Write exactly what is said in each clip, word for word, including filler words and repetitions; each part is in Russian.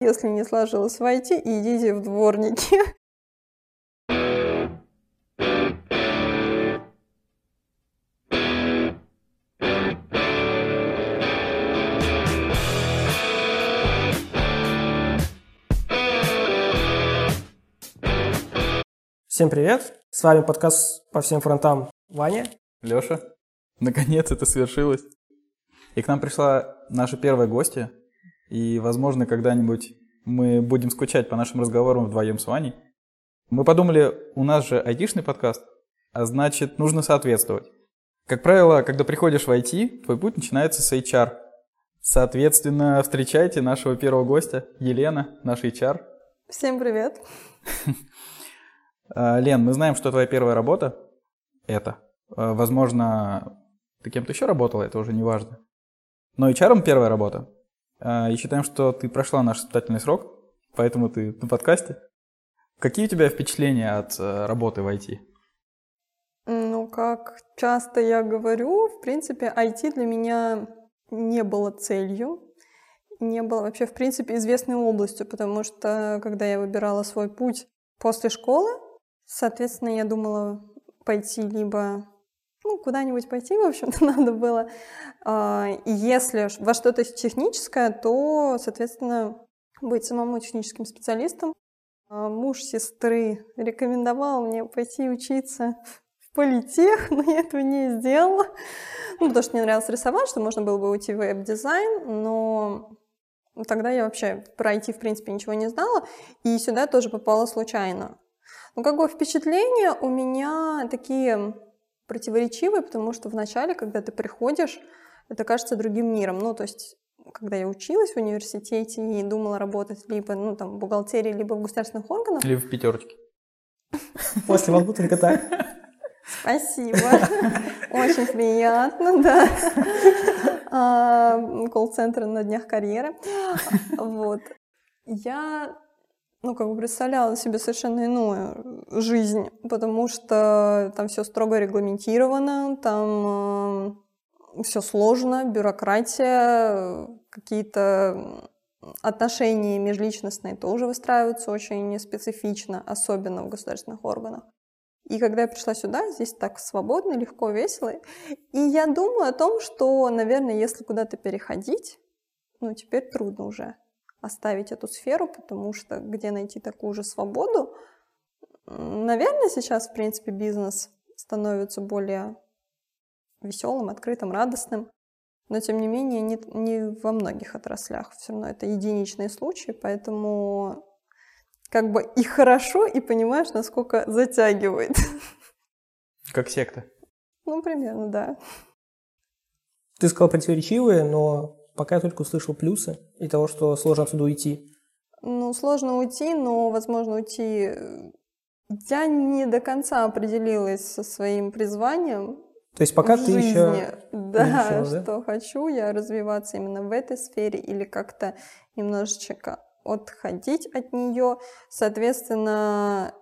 Если не сложилось в ай ти, идите в дворники. Всем привет! С вами подкаст по всем фронтам Ваня. Лёша. Наконец это свершилось. И к нам пришла наша первая гостья. И, возможно, когда-нибудь мы будем скучать по нашим разговорам вдвоем с Ваней. Мы подумали, у нас же айтишный подкаст, а значит, нужно соответствовать. Как правило, когда приходишь в ай ти, твой путь начинается с эйч ар. Соответственно, встречайте нашего первого гостя, Елена, наш эйч ар. Всем привет! Лен, мы знаем, что твоя первая работа – это. Возможно, ты кем-то еще работала, это уже не важно. Но эйч ар-ом первая работа. И считаем, что ты прошла наш испытательный срок, поэтому ты на подкасте. Какие у тебя впечатления от работы в ай ти? Ну, как часто я говорю, в принципе, ай ти для меня не было целью. Не было вообще, в принципе, известной областью, потому что, когда я выбирала свой путь после школы, соответственно, я думала пойти либо... Ну, куда-нибудь пойти, в общем-то, надо было. И если во что-то техническое, то, соответственно, быть самому техническим специалистом. Муж сестры рекомендовал мне пойти учиться в политех, но я этого не сделала. Ну, потому что мне нравилось рисовать, что можно было бы уйти в веб-дизайн, но... Тогда я вообще про ай ти, в принципе, ничего не знала, и сюда тоже попала случайно. Но как бы впечатления у меня такие противоречивые, потому что вначале, когда ты приходишь, это кажется другим миром. Ну, то есть, когда я училась в университете и думала работать либо, ну, там, в бухгалтерии, либо в государственных органах. Либо в пятерочке. После могу только так. Спасибо. Очень приятно, да. А, колл-центр на днях карьеры. Вот. Я, ну, как бы представляла себе совершенно иную жизнь, потому что там все строго регламентировано, там э, все сложно, бюрократия, какие-то отношения межличностные тоже выстраиваются очень специфично, особенно в государственных органах. И когда я пришла сюда, здесь так свободно, легко, весело. И я думаю о том, что, наверное, если куда-то переходить, ну, теперь трудно уже оставить эту сферу, потому что где найти такую же свободу? Наверное, сейчас, в принципе, бизнес становится более веселым, открытым, радостным. Но, тем не менее, не, не во многих отраслях. Все равно это единичные случаи, поэтому... Как бы и хорошо, и понимаешь, насколько затягивает. Как секта. Ну, примерно, да. Ты сказал противоречивые, но пока я только услышал плюсы и того, что сложно отсюда уйти. Ну, сложно уйти, но, возможно, уйти... Я не до конца определилась со своим призванием. То есть пока в ты жизни. Еще... Да, решила, да, что хочу я развиваться именно в этой сфере или как-то немножечко... отходить от нее, соответственно,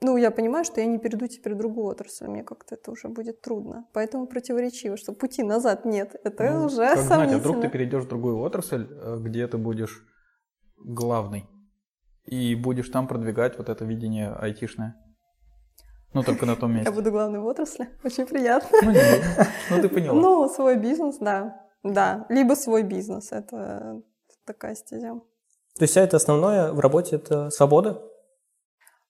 ну, я понимаю, что я не перейду теперь в другую отрасль, мне как-то это уже будет трудно, поэтому противоречиво, что пути назад нет, это ну, уже как сомнительно. Знать, а вдруг ты перейдешь в другую отрасль, где ты будешь главный, и будешь там продвигать вот это видение айтишное, ну, только на том месте. Я буду главной в отрасли, очень приятно. Ну, не буду, ну, ты поняла. Ну, свой бизнес, да, да, либо свой бизнес, это такая стезя. То есть вся это основное в работе – это свобода?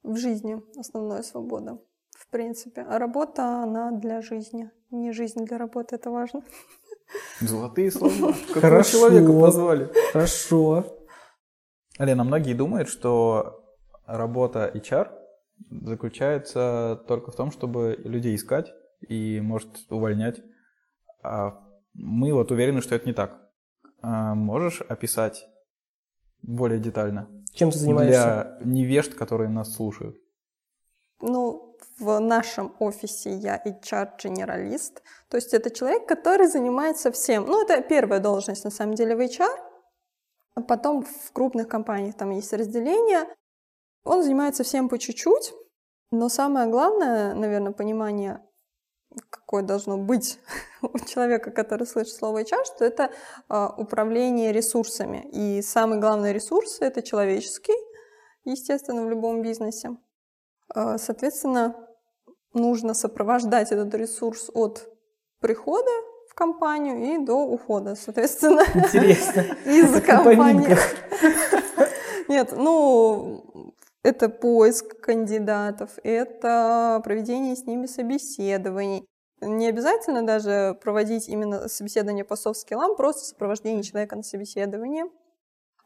В жизни основная свобода, в принципе. А работа, она для жизни. Не жизнь для работы, это важно. Золотые слова. Какого человека позвали? Хорошо. Лена, многие думают, что работа эйч ар заключается только в том, чтобы людей искать и, может, увольнять. А мы вот уверены, что это не так. А можешь описать более детально? Чем ты занимаешься? Для невежд, которые нас слушают. Ну, в нашем офисе я эйч ар-генералист. То есть это человек, который занимается всем. Ну, это первая должность, на самом деле, в эйч ар. А потом в крупных компаниях там есть разделение. Он занимается всем по чуть-чуть. Но самое главное, наверное, понимание какое должно быть у человека, который слышит слово эйч ар, что это э, управление ресурсами. И самый главный ресурс – это человеческий, естественно, в любом бизнесе. Э, соответственно, нужно сопровождать этот ресурс от прихода в компанию и до ухода, соответственно. Интересно. Из компании. Нет, ну... Это поиск кандидатов, это проведение с ними собеседований. Не обязательно даже проводить именно собеседование по софт-скиллам, просто сопровождение человека на собеседовании.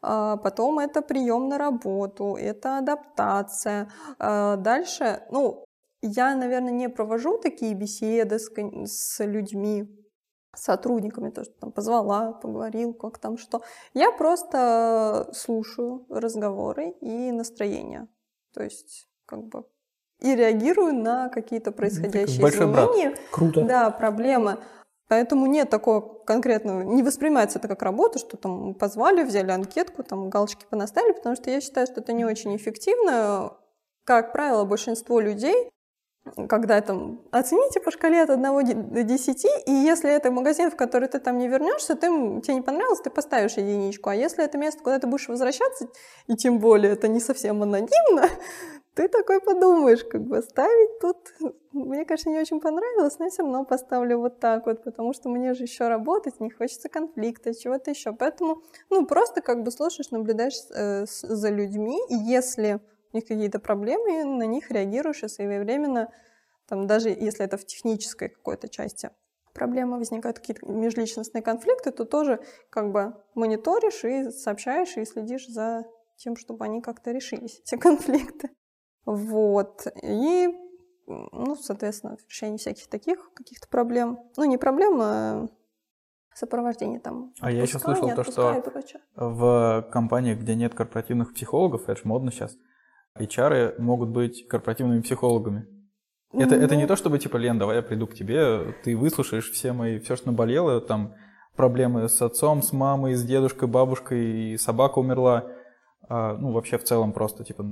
А потом это прием на работу, это адаптация. А дальше, ну, я, наверное, не провожу такие беседы с, с людьми, с сотрудниками, то, что там позвала, поговорил, как там что. Я просто слушаю разговоры и настроение. То есть, как бы, и реагирую на какие-то происходящие большой изменения. Брат. Круто. Да, проблемы. Поэтому нет такого конкретного, не воспринимается это как работа, что там позвали, взяли анкетку, там галочки понаставили, потому что я считаю, что это не очень эффективно. Как правило, большинство людей, когда там оцените по шкале от одного до десяти, и если это магазин, в который ты там не вернешься, ты, тебе не понравилось, ты поставишь единичку. А если это место, куда ты будешь возвращаться, и тем более это не совсем анонимно, ты такой подумаешь, как бы ставить тут. Мне, конечно, не очень понравилось, но я все равно поставлю вот так вот, потому что мне же еще работать, не хочется конфликта, чего-то еще. Поэтому, ну, просто как бы слушаешь, наблюдаешь э, с, за людьми, и если... у них какие-то проблемы, на них реагируешь и своевременно, там, даже если это в технической какой-то части проблемы возникают, какие-то межличностные конфликты, то тоже как бы мониторишь и сообщаешь, и следишь за тем, чтобы они как-то решились, эти конфликты. Вот. И, ну, соответственно, решение всяких таких каких-то проблем. Ну, не проблем, а сопровождение там. А я еще слышал то, что в компаниях, где нет корпоративных психологов, это же модно сейчас, эйч ар могут быть корпоративными психологами. Это, ну, это не то, чтобы типа, Лен, давай я приду к тебе, ты выслушаешь все мои, все, что наболело, там проблемы с отцом, с мамой, с дедушкой, бабушкой, и собака умерла. А, ну, вообще в целом просто, типа,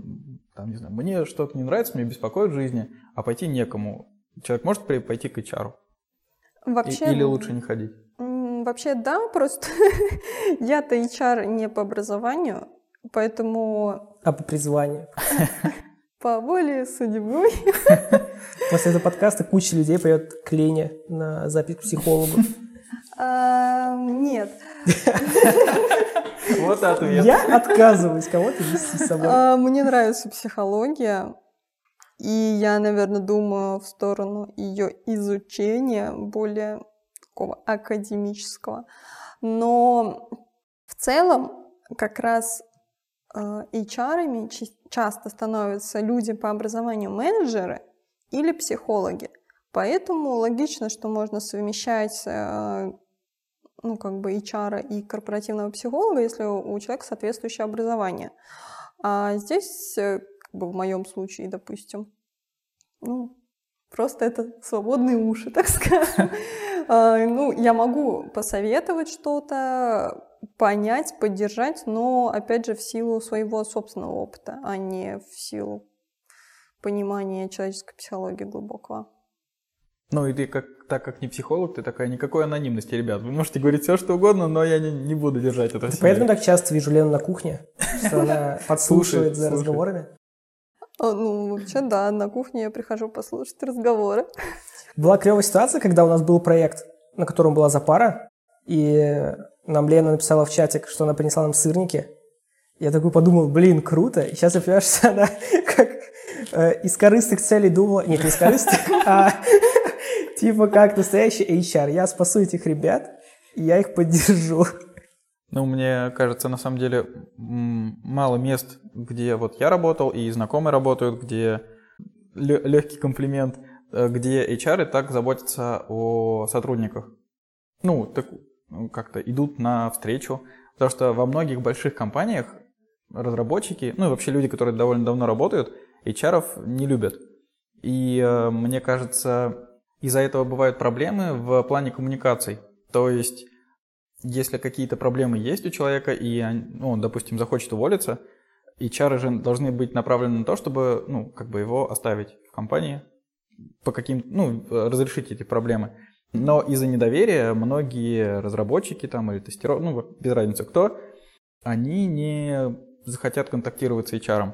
там, не знаю, мне что-то не нравится, меня беспокоит в жизни, а пойти некому. Человек может пойти к эйч ар? Вообще... И, или лучше не ходить? Вообще, да, просто я-то эйч ар не по образованию, поэтому... А по призванию? По воле судьбы. После этого подкаста куча людей пойдет к Лене на запись к психологу. Нет. Вот ответ. Я отказываюсь кого-то вести с собой. Мне нравится психология, и я, наверное, думаю в сторону ее изучения более такого академического. Но в целом как раз... эйч ар-ами часто становятся люди по образованию менеджеры или психологи. Поэтому логично, что можно совмещать, ну, как бы эйч ар и корпоративного психолога, если у человека соответствующее образование. А здесь, как бы в моем случае, допустим, ну, просто это свободные уши, так скажем. Ну, я могу посоветовать что-то, понять, поддержать, но, опять же, в силу своего собственного опыта, а не в силу понимания человеческой психологии глубокого. Ну, и ты, как, так как не психолог, ты такая, никакой анонимности, ребят. Вы можете говорить все, что угодно, но я не, не буду держать это в себе. Поэтому так часто вижу Лену на кухне, что она подслушивает за разговорами. Ну, вообще, да, на кухне я прихожу послушать разговоры. Была клевая ситуация, когда у нас был проект, на котором была запара, и нам Лена написала в чатик, что она принесла нам сырники. Я такой подумал, блин, круто. И сейчас я понимаю, что она как э, из корыстных целей думала... Нет, не из корыстных, а типа как настоящий эйч ар. Я спасу этих ребят, и я их поддержу. Ну, мне кажется, на самом деле мало мест, где вот я работал, и знакомые работают, где легкий комплимент, где эйч ар так заботятся о сотрудниках. Ну, так... как-то идут навстречу, потому что во многих больших компаниях разработчики, ну и вообще люди, которые довольно давно работают, эйч ар-ов не любят. И э, мне кажется, из-за этого бывают проблемы в плане коммуникаций. То есть, если какие-то проблемы есть у человека, и ну, он, допустим, захочет уволиться, эйч ар же должны быть направлены на то, чтобы, ну, как бы его оставить в компании, по каким, ну, разрешить эти проблемы. Но из-за недоверия многие разработчики там или тестировки, ну, без разницы кто, они не захотят контактировать с эйч ар.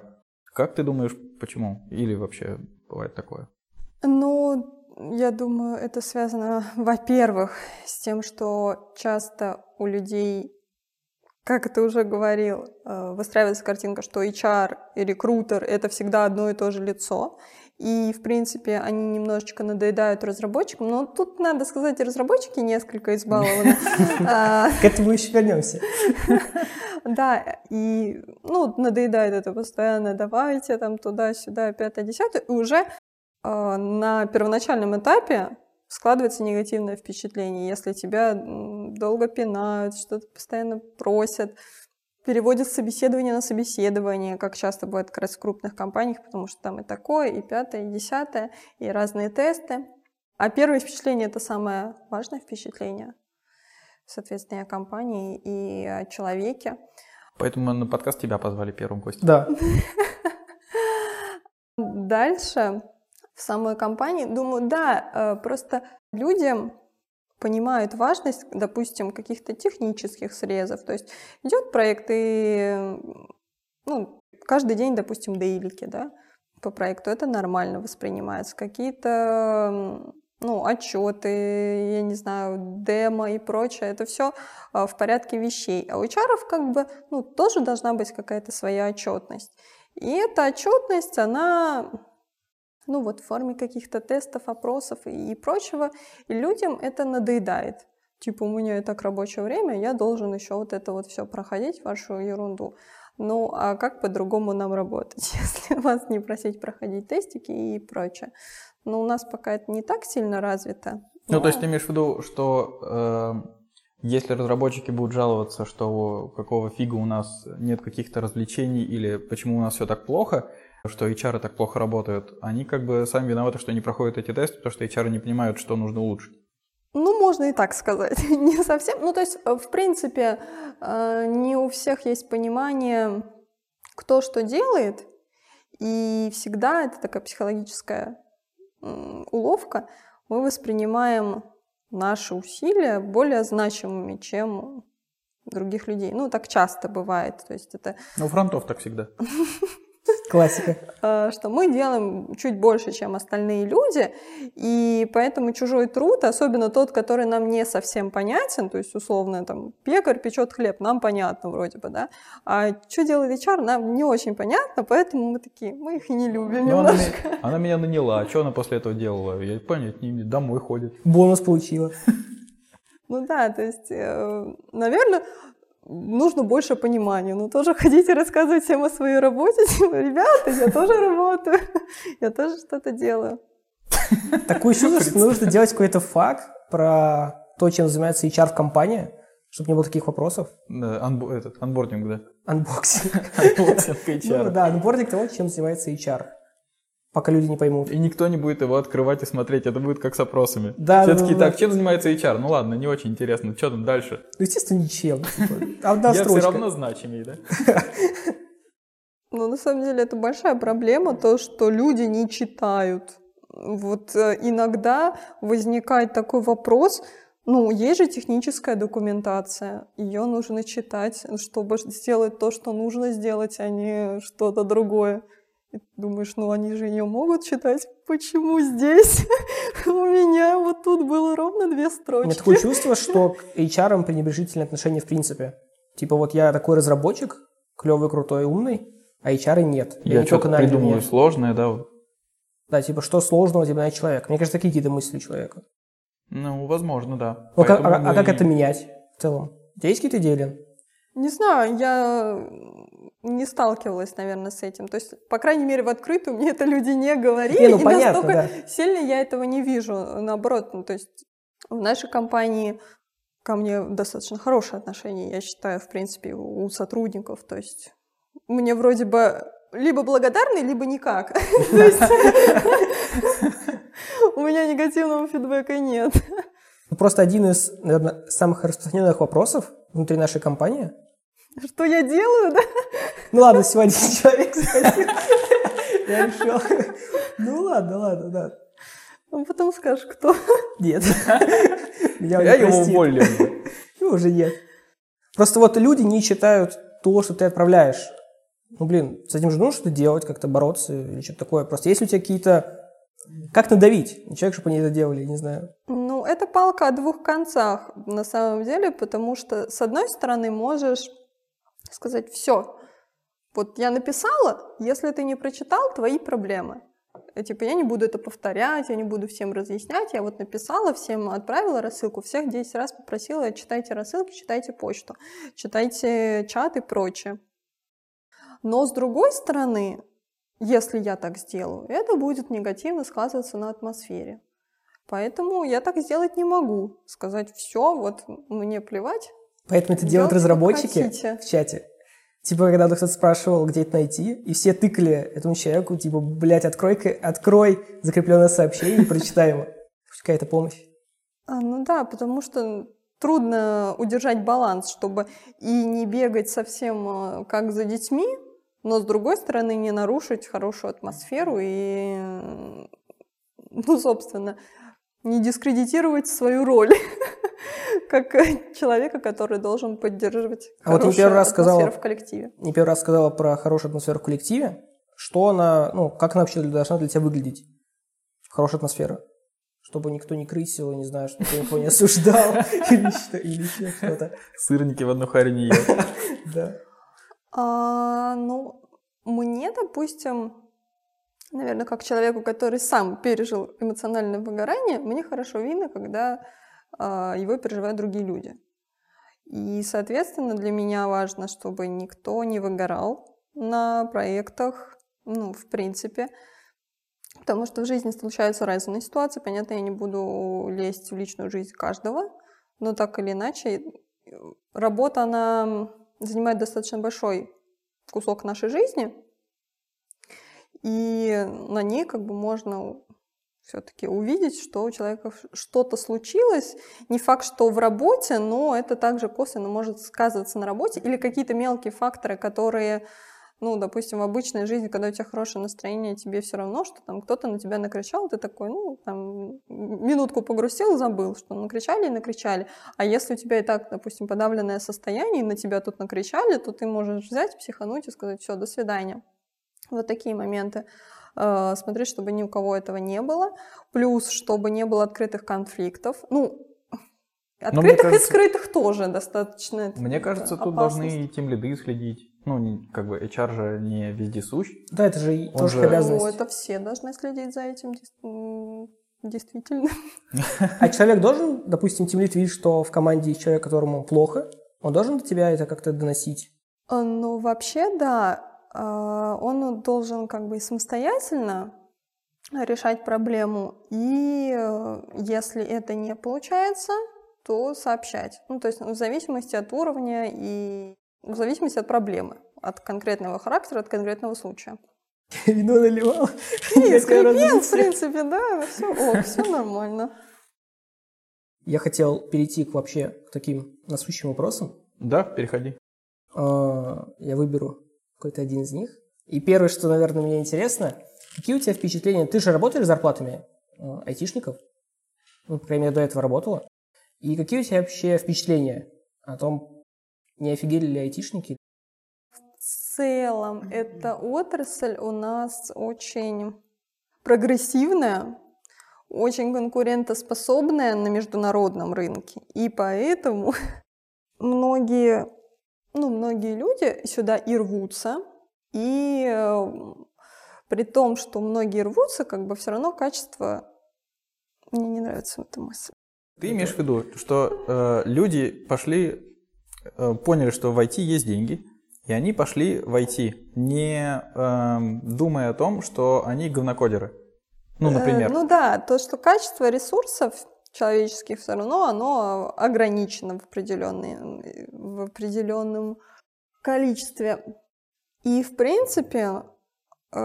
Как ты думаешь, почему? Или вообще бывает такое? Ну, я думаю, это связано, во-первых, с тем, что часто у людей, как ты уже говорил, выстраивается картинка, что эйч ар и рекрутер — это всегда одно и то же лицо. И, в принципе, они немножечко надоедают разработчикам. Но тут, надо сказать, разработчики несколько избалованы. К этому еще вернемся. Да, и надоедает это постоянно. Давайте там туда-сюда, пятое-десятое. И уже на первоначальном этапе складывается негативное впечатление. Если тебя долго пинают, что-то постоянно просят, переводят собеседование на собеседование, как часто бывает как раз в крупных компаниях, потому что там и такое, и пятое, и десятое, и разные тесты. А первое впечатление — это самое важное впечатление, соответственно, о компании и о человеке. Поэтому мы на подкаст тебя позвали первым гостем. Да. Дальше в самой компании, думаю, да, просто людям... понимают важность, допустим, каких-то технических срезов. То есть идет проект, и ну, каждый день, допустим, дейлики, да, по проекту, это нормально воспринимается. Какие-то ну, отчеты, я не знаю, демо и прочее, это все в порядке вещей. А у эйч ар-ов как бы ну, тоже должна быть какая-то своя отчетность. И эта отчетность, она... ну вот в форме каких-то тестов, опросов и, и прочего, и людям это надоедает. Типа, у меня и так рабочее время, я должен еще вот это вот все проходить, вашу ерунду. Ну, а как по-другому нам работать, если вас не просить проходить тестики и прочее? Но у нас пока это не так сильно развито. Но... Ну, то есть ты имеешь в виду, что э, если разработчики будут жаловаться, что какого фига у нас нет каких-то развлечений или почему у нас все так плохо... что эйч ар так плохо работают, они как бы сами виноваты, что не проходят эти тесты, потому что эйч ар не понимают, что нужно улучшить. Ну, можно и так сказать. Не совсем. Ну, то есть, в принципе, не у всех есть понимание, кто что делает, и всегда это такая психологическая уловка. Мы воспринимаем наши усилия более значимыми, чем других людей. Ну, так часто бывает. То есть это... Ну, у фронтов так всегда. Классика. Что мы делаем чуть больше, чем остальные люди, и поэтому чужой труд, особенно тот, который нам не совсем понятен, то есть, условно, там, пекарь печет хлеб, нам понятно вроде бы, да, а что делает эйч ар, нам не очень понятно, поэтому мы такие, мы их и не любим немножко. Она, она меня наняла, а что она после этого делала? Я понять не имею, домой ходит. Бонус получила. Ну да, то есть, наверное... нужно больше понимания. Ну, тоже хотите рассказывать всем о своей работе? Ребята, я тоже работаю. Я тоже что-то делаю. Такую штуку, что нужно делать какой-то фак про то, чем занимается эйч ар в компании, чтобы не было таких вопросов. Анбординг, да. Анбоксинг. Анбоксинг эйч ар. Да, анбординг того, чем занимается эйч ар. Пока люди не поймут. И никто не будет его открывать и смотреть. Это будет как с опросами. Да, все такие, да, так, да. Чем занимается эйч ар? Ну ладно, не очень интересно. Что там дальше? Ну, естественно, ничем. Одна строчка. Я все равно значимый, да? Ну, на самом деле, это большая проблема, то, что люди не читают. Вот иногда возникает такой вопрос... Ну, есть же техническая документация, ее нужно читать, чтобы сделать то, что нужно сделать, а не что-то другое. И ты думаешь, ну они же ее могут читать, почему здесь у меня вот тут было ровно две строчки. У меня такое чувство, что к эйч ар пренебрежительное отношение в принципе. Типа вот я такой разработчик, клевый, крутой, умный, а эйч ар нет. Я, я что-то придумываю меня. Сложное, да? Да, типа что сложного тебе знает человек? Мне кажется, такие какие-то мысли у человека. Ну, возможно, да. А, а, мы... а как это менять в целом? У тебя есть какие-то идеи? Не знаю, я... не сталкивалась, наверное, с этим. То есть, по крайней мере, в открытую мне это люди не говорили. Не, ну, и понятно, настолько да. сильно я этого не вижу. Наоборот, ну, то есть в нашей компании ко мне достаточно хорошие отношения, я считаю, в принципе, у сотрудников. То есть мне вроде бы либо благодарны, либо никак. То есть у меня негативного фидбэка нет. Просто один из, наверное, самых распространенных вопросов внутри нашей компании. Что я делаю, да? Ну ладно, сегодня человек захотел. Я решил. Ну ладно, ладно, да. А потом скажешь, кто? Нет. Я его уволил. Его уже нет. Просто вот люди не читают то, что ты отправляешь. Ну, блин, с этим же нужно что-то делать, как-то бороться или что-то такое. Просто есть у тебя какие-то... Как надавить на человека, чтобы они это делали, я не знаю. Ну, это палка о двух концах, на самом деле, потому что, с одной стороны, можешь сказать, все, вот я написала, если ты не прочитал, твои проблемы. Типа, я не буду это повторять, я не буду всем разъяснять, я вот написала всем, отправила рассылку, всех десять раз попросила, читайте рассылки, читайте почту, читайте чат и прочее. Но, с другой стороны, если я так сделаю, это будет негативно сказываться на атмосфере. Поэтому я так сделать не могу. Сказать, все, вот мне плевать. Поэтому это делают разработчики в чате. Типа, когда кто-то спрашивал, где это найти, и все тыкали этому человеку, типа, блядь, открой, открой закрепленное сообщение и прочитай его. Какая-то помощь. А, ну да, потому что трудно удержать баланс, чтобы и не бегать совсем как за детьми, но, с другой стороны, не нарушить хорошую атмосферу и, ну, собственно, не дискредитировать свою роль как человека, который должен поддерживать хорошую атмосферу в коллективе. Не первый раз сказала про хорошую атмосферу в коллективе. Что она, ну, как она вообще должна для тебя выглядеть? Хорошая атмосфера. Чтобы никто не крысил, не знаю, чтобы никто не осуждал или что-то. Сырники в одну харю не ел. Да. А, ну, мне, допустим, наверное, как человеку, который сам пережил эмоциональное выгорание, мне хорошо видно, когда а, его переживают другие люди. И, соответственно, для меня важно, чтобы никто не выгорал на проектах, ну, в принципе, потому что в жизни случаются разные ситуации. Понятно, я не буду лезть в личную жизнь каждого, но так или иначе, работа, она... занимает достаточно большой кусок нашей жизни, и на ней как бы можно все-таки увидеть, что у человека что-то случилось. Не факт, что в работе, но это также косвенно может сказываться на работе. Или какие-то мелкие факторы, которые, ну, допустим, в обычной жизни, когда у тебя хорошее настроение, тебе все равно, что там кто-то на тебя накричал, ты такой, ну, там, минутку погрустил, забыл, что накричали и накричали. А если у тебя и так, допустим, подавленное состояние, и на тебя тут накричали, то ты можешь взять, психануть и сказать, все, до свидания. Вот такие моменты. Смотри, чтобы ни у кого этого не было. Плюс, чтобы не было открытых конфликтов. Ну, открытых, кажется, и скрытых тоже достаточно. Мне кажется, опасность. Тут должны и тимлиды следить. Ну, как бы эйч ар же не вездесущ. Да, это же Он тоже же... обязанность. Ну, это все должны следить за этим, действительно. А человек должен, допустим, тимлид видит, что в команде есть человек, которому плохо, он должен до тебя это как-то доносить? Ну, вообще, да. Он должен как бы самостоятельно решать проблему, и если это не получается, то сообщать. Ну, то есть в зависимости от уровня и... в зависимости от проблемы, от конкретного характера, от конкретного случая. Вино наливал. И скрипел, в принципе, да, все, ок, все нормально. Я хотел перейти к вообще к таким насущим вопросам. Да, переходи. Я выберу какой-то один из них. И первое, что, наверное, мне интересно, какие у тебя впечатления? Ты же работаешь с зарплатами айтишников? Ну, по крайней мере, до этого работала. И какие у тебя вообще впечатления о том, не офигели ли айтишники? В целом, эта отрасль у нас очень прогрессивная, очень конкурентоспособная на международном рынке. И поэтому многие, ну, многие люди сюда и рвутся, и при том, что многие рвутся, как бы все равно качество... Мне не нравится эта мысль. Ты имеешь в виду, что э, люди пошли... поняли, что в ай ти есть деньги, и они пошли в ай ти, не э, думая о том, что они говнокодеры. Ну, например. Э, ну да, то, что качество ресурсов человеческих все равно, оно ограничено в, в определенном количестве. И, в принципе, э,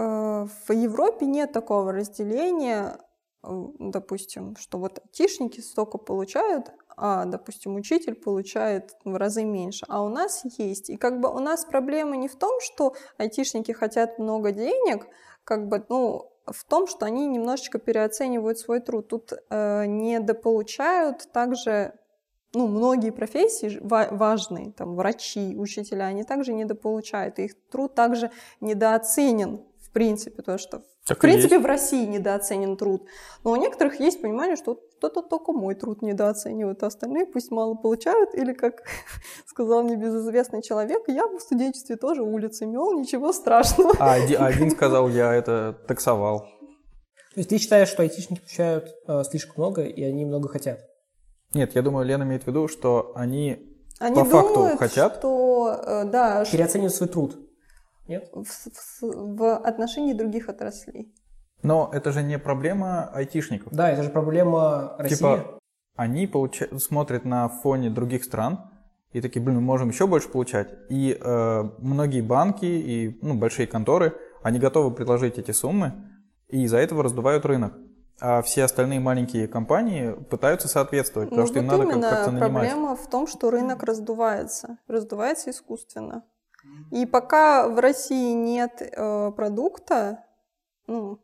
в Европе нет такого разделения, допустим, что вот айтишники столько получают, а, допустим, учитель получает в разы меньше. А у нас есть. И как бы у нас проблема не в том, что айтишники хотят много денег, как бы, ну, в том, что они немножечко переоценивают свой труд. Тут э, недополучают также, ну, многие профессии важные, там, врачи, учителя, они также недополучают. И их труд также недооценен, в принципе, потому что, так в принципе, есть. В России недооценен труд. Но у некоторых есть понимание, что кто-то только мой труд недооценивает, а остальные пусть мало получают. Или, как сказал мне безызвестный человек, я в студенчестве тоже улицы мел, ничего страшного. А один сказал, я это таксовал. То есть ты считаешь, что айтишники получают э, слишком много, и они много хотят? Нет, я думаю, Лена имеет в виду, что они, они по думают, факту хотят. Что, э, да, переоценивают что... свой труд. Нет? В, в, в отношении других отраслей. Но это же не проблема айтишников. Да, это же проблема России. Типа, они получ... смотрят на фоне других стран и такие, блин, мы можем еще больше получать. И э, многие банки и ну, большие конторы, они готовы предложить эти суммы и из-за этого раздувают рынок. А все остальные маленькие компании пытаются соответствовать, потому ну, что вот им надо как- как-то нанимать. Проблема в том, что рынок раздувается. Раздувается искусственно. И пока в России нет э, продукта, ну,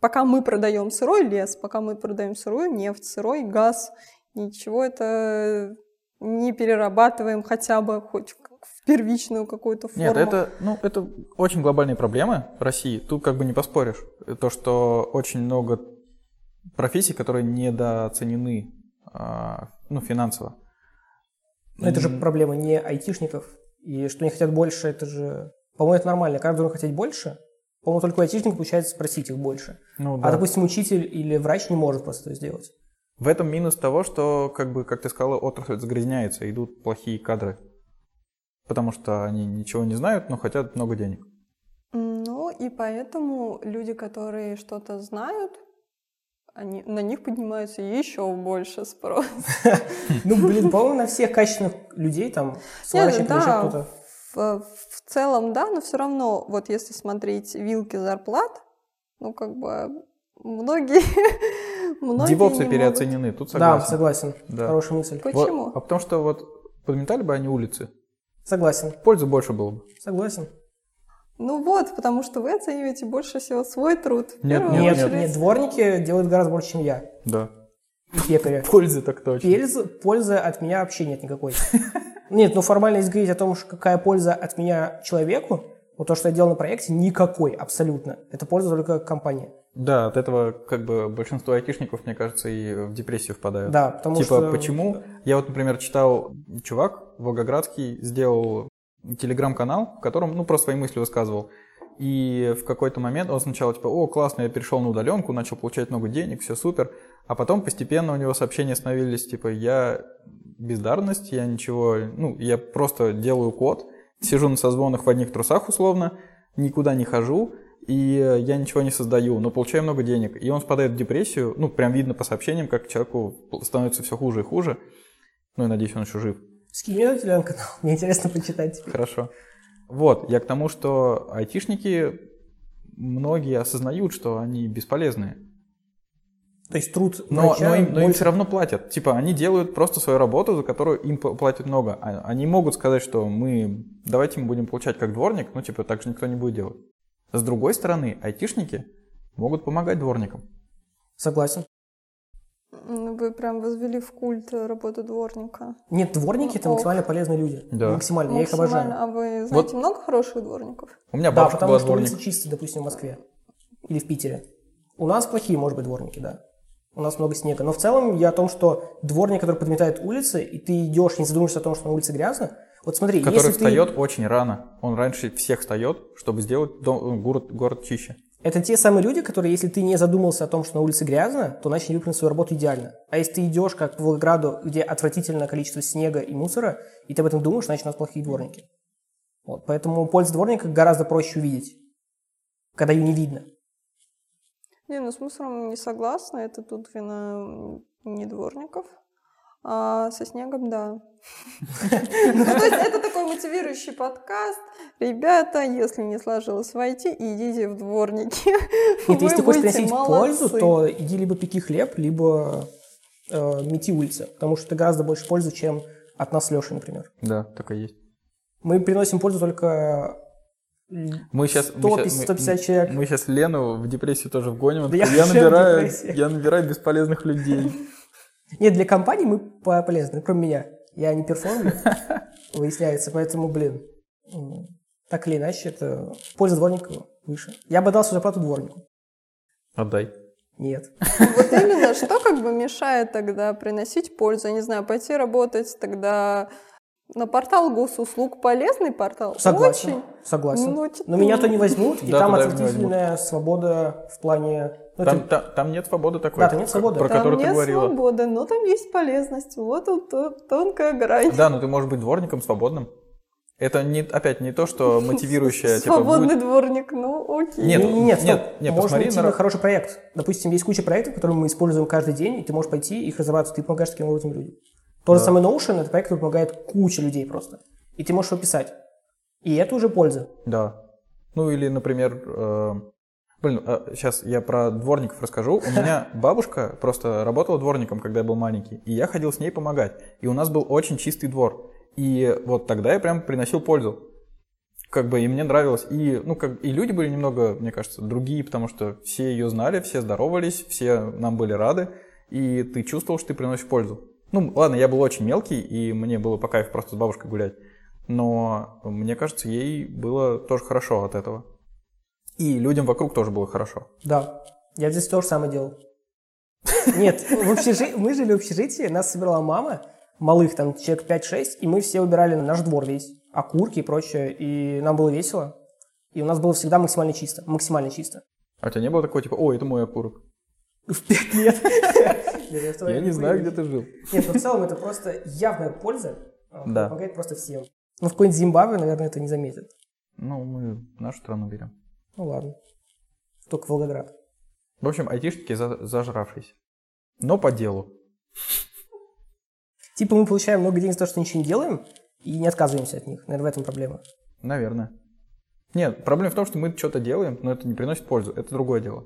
пока мы продаем сырой лес, пока мы продаем сырую нефть, сырой газ, ничего это не перерабатываем хотя бы хоть в первичную какую-то форму. Нет, это, ну, это очень глобальные проблемы России, тут как бы не поспоришь. То, что очень много профессий, которые недооценены э, ну, финансово. Но это же проблема не айтишников. И что они хотят больше, это же... По-моему, это нормально. Каждый должен хотеть больше. По-моему, только у айтишников получается спросить их больше. Ну, да. А, допустим, учитель или врач не может просто это сделать. В этом минус того, что, как бы, как ты сказала, отрасль загрязняется, идут плохие кадры. Потому что они ничего не знают, но хотят много денег. Ну, и поэтому люди, которые что-то знают, они, на них поднимается еще больше спрос. Ну, блин, по-моему, на всех качественных людей там сварочник лежит кто-то. В целом, да, но все равно, вот если смотреть вилки зарплат, ну, как бы, многие... Девопсы переоценены, тут согласен. Да, согласен, хорошая мысль. Почему? А потому что вот подметали бы они улицы. Согласен. Пользы больше было бы. Согласен. Ну вот, потому что вы оцениваете больше всего свой труд. Нет, нет, нет, нет, дворники делают гораздо больше, чем я. Да. Пекаря. Пользы так точно. Пользы, пользы от меня вообще нет никакой. Нет, ну формально если говорить о том, какая польза от меня человеку, вот то, что я делал на проекте, никакой абсолютно. Это польза только компании. Да, от этого как бы большинство айтишников, мне кажется, и в депрессию впадают. Да, потому типа, что... Типа, почему? Я вот, например, читал, чувак волгоградский сделал... телеграм-канал, в котором, ну, просто свои мысли высказывал. И в какой-то момент он сначала типа, о, классно, я перешел на удаленку, начал получать много денег, все супер. А потом постепенно у него сообщения становились, типа, я бездарность, я ничего, ну, я просто делаю код, сижу на созвонах в одних трусах условно, никуда не хожу, и я ничего не создаю, но получаю много денег. И он впадает в депрессию, ну, прям видно по сообщениям, как человеку становится все хуже и хуже. Ну, и надеюсь, он еще жив. Скинь мне на телеграм-канал, мне интересно почитать теперь. Хорошо. Вот, я к тому, что айтишники, многие осознают, что они бесполезные. То есть труд... Но, но, им, но им все равно платят. Типа они делают просто свою работу, за которую им платят много. Они могут сказать, что мы... Давайте мы будем получать как дворник, ну типа так же никто не будет делать. С другой стороны, айтишники могут помогать дворникам. Согласен. Вы прям возвели в культ работу дворника. Нет, дворники — это максимально полезные люди. Да. Максимально, я их обожаю. А вы знаете вот. Много хороших дворников? У меня бабушка была дворник. Да, потому что улицы чистят, допустим, в Москве или в Питере. У нас плохие, может быть, дворники, да. У нас много снега. Но в целом я о том, что дворник, который подметает улицы, и ты идешь, не задумываешься о том, что на улице грязно. Вот смотри, который если встает ты... очень рано. Он раньше всех встает, чтобы сделать дом, город, город чище. Это те самые люди, которые, если ты не задумался о том, что на улице грязно, то начали выполнять свою работу идеально. А если ты идешь, как по Волгограду, где отвратительное количество снега и мусора, и ты об этом думаешь, значит, у нас плохие дворники. Вот. Поэтому пользу дворника гораздо проще увидеть, когда ее не видно. Не, ну с мусором не согласна, это тут вина не дворников. А со снегом, да. Ну, то есть это такой мотивирующий подкаст. Ребята, если не сложилось в ай ти, идите в дворники. Нет, если ты хочешь приносить пользу, то иди либо пеки хлеб, либо э, мети улицы. Потому что это гораздо больше пользы, чем от нас с Лешей, например. Да, так и есть. Мы приносим пользу только Мы сейчас, сто пятьдесят человек. Мы, мы сейчас Лену в депрессию тоже вгоним. Да я, я, набираю, я набираю бесполезных людей. Нет, для компании мы полезны, кроме меня. Я не перформлю, выясняется. Поэтому, блин, так или иначе, это польза дворника выше. Я бы дал свою зарплату дворнику. Отдай. Нет. Вот именно, что как бы мешает тогда приносить пользу? Я не знаю, пойти работать тогда... На портал госуслуг полезный портал? Согласен, очень. Согласен. Но, но меня-то не возьмут, и да, там отвратительная свобода в плане... Ну, там, это... та, там нет свободы такой, да, нет свободы. Про которую ты говорила. Там нет свободы, но там есть полезность. Вот он, тонкая грань. Да, но ты можешь быть дворником свободным. Это не, опять не то, что мотивирующее... Свободный дворник, ну окей. Нет, нет, нет. Можно идти на хороший проект. Допустим, есть куча проектов, которые мы используем каждый день, и ты можешь пойти и их разобраться. Ты помогаешь таким образом людям. То же да. самое Notion, это проект, который помогает куче людей просто. И ты можешь его писать. И это уже польза. Да. Ну или, например, э, блин, э, сейчас я про дворников расскажу. У меня бабушка просто работала дворником, когда я был маленький. И я ходил с ней помогать. И у нас был очень чистый двор. И вот тогда я прям приносил пользу. Как бы и мне нравилось. И, ну, как, и люди были немного, мне кажется, другие, потому что все ее знали, все здоровались, все нам были рады. И ты чувствовал, что ты приносишь пользу. Ну, ладно, я был очень мелкий, и мне было по кайфу просто с бабушкой гулять. Но, мне кажется, ей было тоже хорошо от этого. И людям вокруг тоже было хорошо. Да, я здесь то же самое делал. Нет, мы жили в общежитии, нас собирала мама, малых там человек пять-шесть, и мы все убирали на наш двор весь, окурки и прочее, и нам было весело. И у нас было всегда максимально чисто, максимально чисто. А у тебя не было такого типа, о, это мой окурок? В пять лет. Я не знаю, где ты жил. Нет, но в целом это просто явная польза. Помогает просто всем. Ну, в какой-нибудь Зимбабве, наверное, это не заметят. Ну, мы нашу страну берем. Ну, ладно. Только Волгоград. В общем, айтишники зажравшиеся. Но по делу. Типа мы получаем много денег за то, что ничего не делаем, и не отказываемся от них. Наверное, в этом проблема. Наверное. Нет, проблема в том, что мы что-то делаем, но это не приносит пользу. Это другое дело.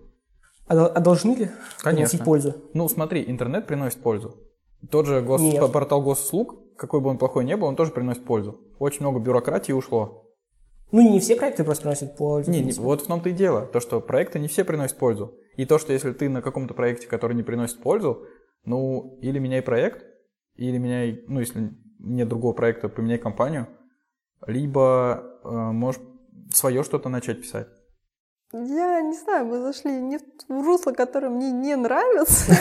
А должны ли приносить пользу? Ну, смотри, интернет приносит пользу. Тот же гос... портал госуслуг, какой бы он плохой ни был, он тоже приносит пользу. Очень много бюрократии ушло. Ну, не все проекты просто приносят пользу. Не, не, вот в том-то и дело, то, что проекты не все приносят пользу. И то, что если ты на каком-то проекте, который не приносит пользу, ну, или меняй проект, или меняй, ну, если нет другого проекта, поменяй компанию, либо э, можешь свое что-то начать писать. Я не знаю, мы зашли не в русло, которое мне не нравится.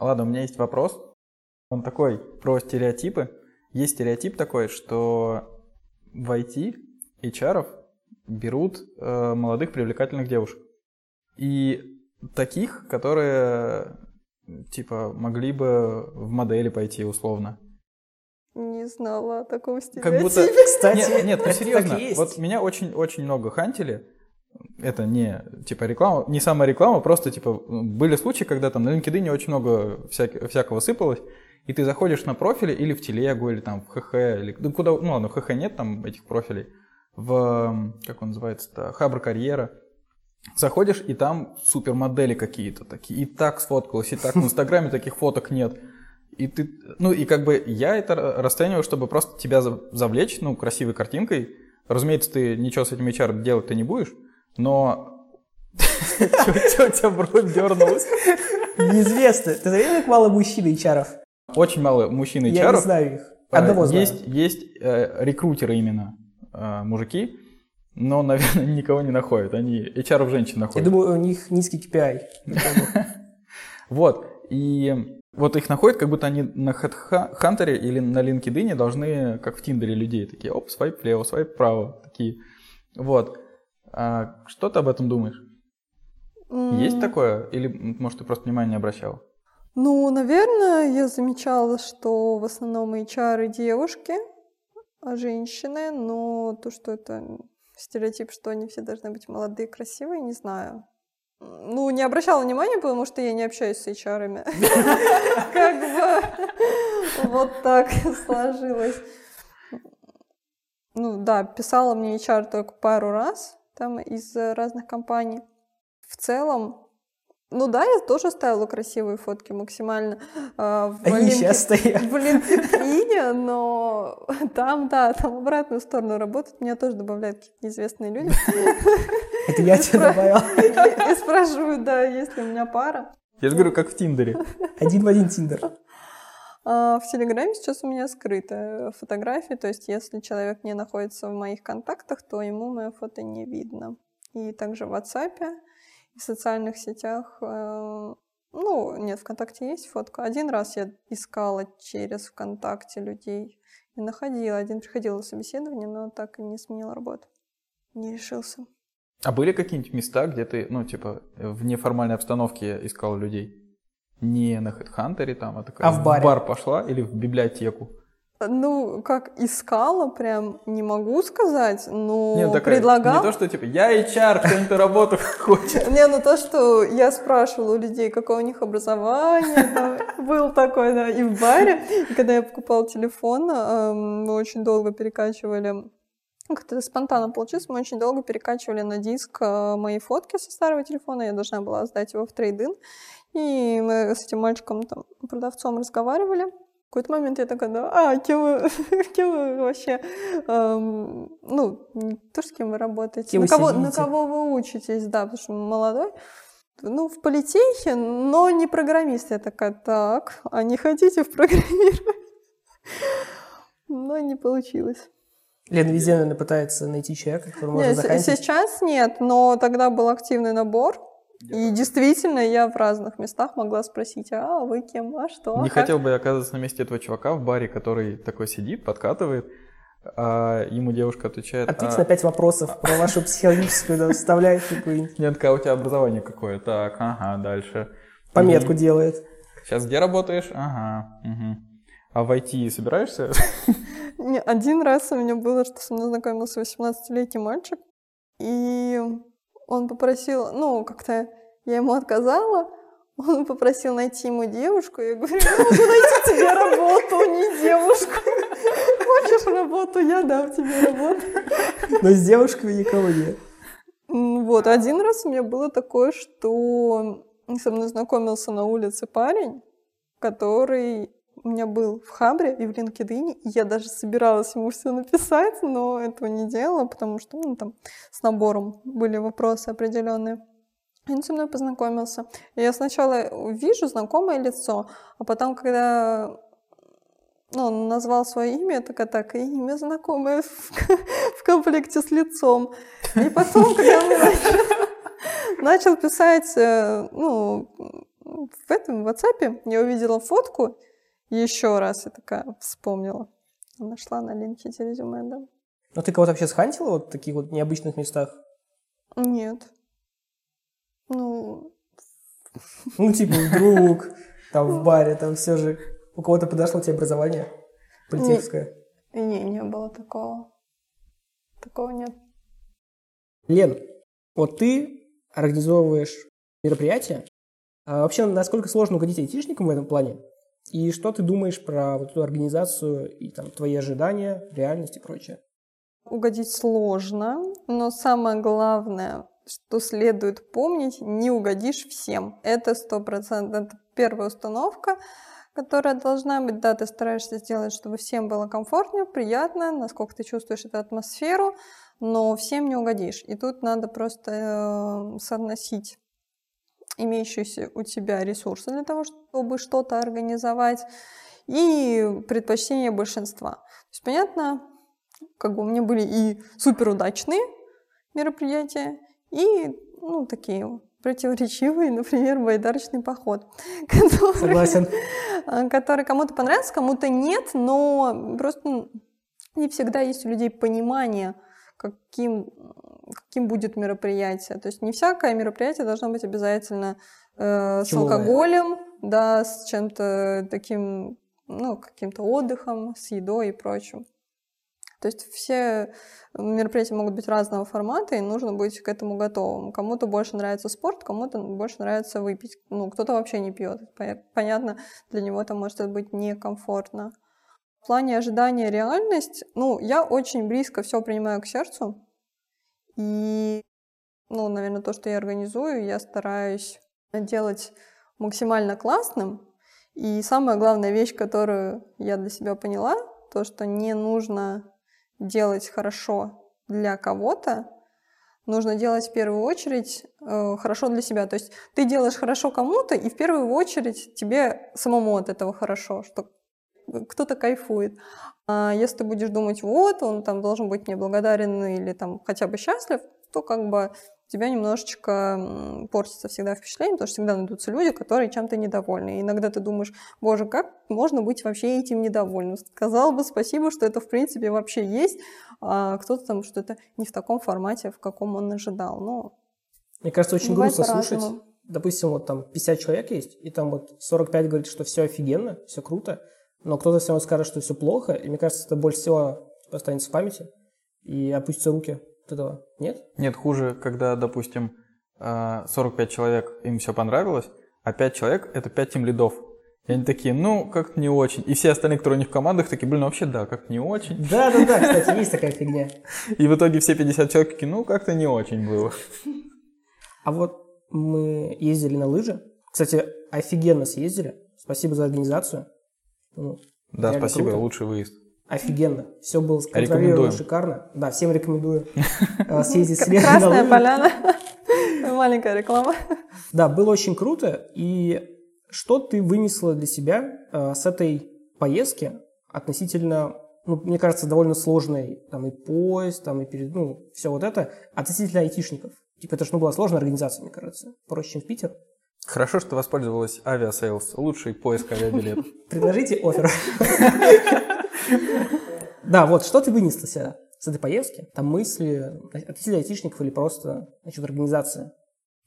Ладно, у меня есть вопрос. Он такой, про стереотипы. Есть стереотип такой, что в ай ти эйч ар-ов берут э, молодых привлекательных девушек. И таких, которые типа могли бы в модели пойти условно. Не знала о таком стиле. Как будто... Кстати, нет, нет, ну серьезно, вот меня очень-очень много хантили. Это не типа реклама, не самая реклама, просто типа были случаи, когда там на LinkedIn очень много всяк... всякого сыпалось, и ты заходишь на профили или в телегу, или там в ХХ, или да куда, ну ладно, в ХХ нет там этих профилей, в, как он называется-то, Хабр Карьера. Заходишь, и там супермодели какие-то такие, и так сфоткалось, и так в Инстаграме таких фоток нет. И ты, ну и как бы я это расцениваю, чтобы просто тебя завлечь, ну, красивой картинкой. Разумеется, ты ничего с этим эйч ар делать-то не будешь, но... Чего у тебя бровь дернулась? Неизвестно. Ты заметил, как мало мужчин эйч ар-ов? Очень мало мужчин эйч ар-ов. Я не знаю их. Одного знаю. Есть рекрутеры именно, мужики, но, наверное, никого не находят. Они эйч ар-ов женщин находят. Я думаю, у них низкий кей пи ай. Вот. И... Вот их находят, как будто они на HeadHunter или на LinkedIn должны, как в Тиндере, людей такие, оп, свайп влево, свайп вправо, такие. Вот. А что ты об этом думаешь? Mm. Есть такое? Или, может, ты просто внимания не обращала? Ну, наверное, я замечала, что в основном эйч ар девушки, а женщины, но то, что это стереотип, что они все должны быть молодые, красивые, не знаю. Ну, не обращала внимания, потому что я не общаюсь с эйч ар-ами. Как бы вот так сложилось. Ну да, писала мне эйч ар только пару раз, там из разных компаний. В целом, Ну да, я тоже ставила красивые фотки максимально. Э, в Они сейчас стоят. В LinkedIn, но там, да, там обратную сторону работать. Меня тоже добавляют какие-то неизвестные люди. Это я тебя добавила. И спрашиваю, да, есть ли у меня пара. Я же говорю, как в Тиндере. Один в один Тиндер. В Телеграме сейчас у меня скрыты фотографии, то есть если человек не находится в моих контактах, то ему мое фото не видно. И также в WhatsApp, и в социальных сетях, ну, нет, ВКонтакте есть фотка. Один раз я искала через ВКонтакте людей и находила. Один приходил на собеседование, но так и не сменил работу. Не решился. А были какие-нибудь места, где ты, ну, типа, в неформальной обстановке искала людей? Не на HeadHunter там, а такая а в, в бар пошла или в библиотеку? Ну, как искала, прям не могу сказать, но не, такая, предлагала. Не то, что типа я эйч ар, кто-нибудь работу хочет. Не, ну то, что я спрашивала у людей, какое у них образование, был такой, да, и в баре. Когда я покупала телефон, мы очень долго перекачивали, как-то спонтанно получилось, мы очень долго перекачивали на диск мои фотки со старого телефона, я должна была сдать его в трейд-ин. И мы с этим мальчиком, там, продавцом разговаривали. В какой-то момент я такая, да, а, кем вы, кем вы вообще, эм, ну, не то, с кем вы работаете, на кого, на кого вы учитесь, да, потому что молодой. Ну, в политехе, но не программист. Я такая, так, а не хотите в программирование? Но не получилось. Лена везде, наверное, пытается найти человека, который можно захантить. Сейчас нет, но тогда был активный набор. И действительно, я в разных местах могла спросить, а вы кем, а что? Не как? Хотел бы я оказаться на месте этого чувака в баре, который такой сидит, подкатывает, а ему девушка отвечает... Ответь а... на пять вопросов про вашу психологическую составляющую. Нет, а у тебя образование какое? Так, ага, дальше. Пометку делает. Сейчас где работаешь? Ага, угу. А в ай ти собираешься? Один раз у меня было, что со мной знакомился восемнадцатилетний мальчик, и... Он попросил, ну, как-то я ему отказала, он попросил найти ему девушку, я говорю, я могу найти тебе работу, не девушку. Хочешь работу, я дам тебе работу. Но с девушкой никого нет. Вот, один раз у меня было такое, что со мной знакомился на улице парень, который у меня был в Хабре и в LinkedIn, и я даже собиралась ему все написать, но этого не делала, потому что, ну, там с набором были вопросы определенные. И он со мной познакомился. И я сначала вижу знакомое лицо, а потом, когда, ну, он назвал свое имя, я такая, так, и имя знакомое в комплекте с лицом. И потом, когда он начал писать, ну, в этом, в WhatsApp, я увидела фотку, еще раз я такая вспомнила. Нашла на LinkedIn резюме, да. Но ты кого-то вообще схантила вот в таких вот необычных местах? Нет. Ну... Ну, типа, вдруг, там, в баре, там все же... У кого-то подошло тебе образование политическое? Не, не было такого. Такого нет. Лен, вот ты организовываешь мероприятия. А вообще, насколько сложно угодить айтишникам в этом плане? И что ты думаешь про вот эту организацию и там твои ожидания, реальность и прочее? Угодить сложно, но самое главное, что следует помнить, не угодишь всем. Это сто процентов, это первая установка, которая должна быть. Да, ты стараешься сделать, чтобы всем было комфортно, приятно, насколько ты чувствуешь эту атмосферу, но всем не угодишь. И тут надо просто э, соотносить имеющиеся у тебя ресурсы для того, чтобы что-то организовать, и предпочтение большинства. То есть, понятно, как бы у меня были и суперудачные мероприятия, и, ну, такие противоречивые, например, байдарочный поход, который, согласен, который кому-то понравился, кому-то нет, но просто не всегда есть у людей понимание, каким, каким будет мероприятие. То есть не всякое мероприятие должно быть обязательно э, с алкоголем, да, с чем-то таким, ну, каким-то отдыхом, с едой и прочим. То есть все мероприятия могут быть разного формата, и нужно быть к этому готовым. Кому-то больше нравится спорт, кому-то больше нравится выпить. Ну, кто-то вообще не пьет. Понятно, для него это может быть некомфортно. В плане ожидания реальность, ну, я очень близко все принимаю к сердцу. И, ну, наверное, то, что я организую, я стараюсь делать максимально классным. И самая главная вещь, которую я для себя поняла, то, что не нужно делать хорошо для кого-то, нужно делать в первую очередь э, хорошо для себя. То есть ты делаешь хорошо кому-то, и в первую очередь тебе самому от этого хорошо, что кто-то кайфует. А если ты будешь думать, вот, он там должен быть мне благодарен или там хотя бы счастлив, то как бы у тебя немножечко портится всегда впечатление, потому что всегда найдутся люди, которые чем-то недовольны. И иногда ты думаешь, боже, как можно быть вообще этим недовольным? Сказал бы спасибо, что это в принципе вообще есть, а кто-то там что-то не в таком формате, в каком он ожидал. Но мне кажется, очень грустно слушать. Допустим, вот там пятьдесят человек есть, и там вот сорок пять говорит, что все офигенно, все круто, но кто-то все равно скажет, что все плохо, и мне кажется, это больше всего останется в памяти, и опустятся руки от этого. Нет? Нет, хуже, когда, допустим, сорок пять человек, им все понравилось, а пять человек — это пять тимлидов. И они такие, ну, как-то не очень. И все остальные, которые у них в командах, такие, блин, ну вообще да, как-то не очень. Да-да-да, кстати, есть такая фигня. И в итоге все пятьдесят человек такие, ну, как-то не очень было. А вот мы ездили на лыжи. Кстати, офигенно съездили. Спасибо за организацию. Ну, да, спасибо, круто. Лучший выезд. Офигенно, все было сконтролировано, шикарно. Да, всем рекомендую съездить с Леной на лыжи. Красная поляна, маленькая реклама. Да, было очень круто. И что ты вынесла для себя с этой поездки относительно, ну, мне кажется, довольно сложной, там и поезд, там и перед, ну, все вот это, относительно айтишников? Типа это ж, ну, была сложная организация, мне кажется, проще, чем в Питер. Хорошо, что воспользовалась авиасейлс. Лучший поиск авиабилетов. Предложите оффер. Да, вот, что ты вынесла себя с этой поездки? Там мысли относительно айтишников или просто насчет организации?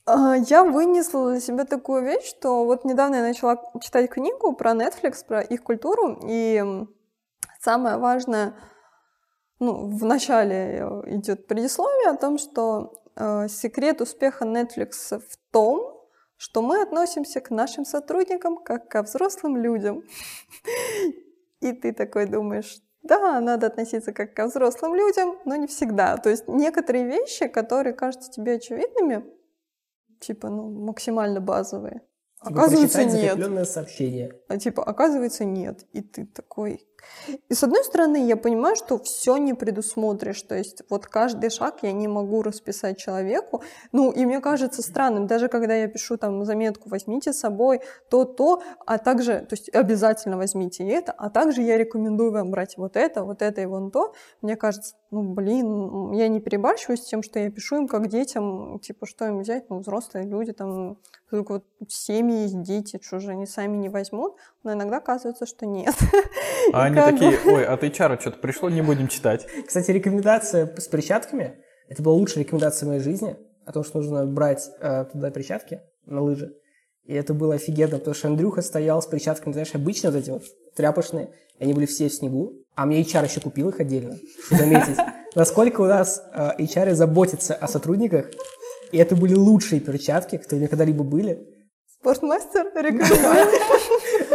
Я вынесла для себя такую вещь, что вот недавно я начала читать книгу про Netflix, про их культуру, и самое важное, ну, в начале идет предисловие о том, что э, секрет успеха Netflix в том, что мы относимся к нашим сотрудникам как ко взрослым людям. И ты такой думаешь, да, надо относиться как ко взрослым людям, но не всегда. То есть некоторые вещи, которые кажутся тебе очевидными, типа, ну, максимально базовые, оказывается, нет. Закрепленное сообщение. А типа, оказывается, нет. И ты такой... И с одной стороны, я понимаю, что все не предусмотришь. То есть вот каждый шаг я не могу расписать человеку. Ну, и мне кажется странным, даже когда я пишу там заметку «возьмите с собой то-то», а также, то есть обязательно возьмите это, а также я рекомендую вам брать вот это, вот это и вон то. Мне кажется, ну, блин, я не перебарщиваю с тем, что я пишу им как детям, типа, что им взять, ну, взрослые люди, там, только вот семьи есть, дети, что же, они сами не возьмут. Но иногда оказывается, что нет. А они такие, ой, от эйч ар что-то пришло, не будем читать. Кстати, рекомендация с перчатками, это была лучшая рекомендация в моей жизни, о том, что нужно брать э, туда перчатки на лыжи. И это было офигенно, потому что Андрюха стоял с перчатками, знаешь, обычно вот эти вот тряпочные, они были все в снегу, а мне эйч ар еще купил их отдельно, чтобы заметить, насколько у нас э, эйч ар заботится о сотрудниках, и это были лучшие перчатки, которые у меня когда-либо были. Спортмастер рекомендую.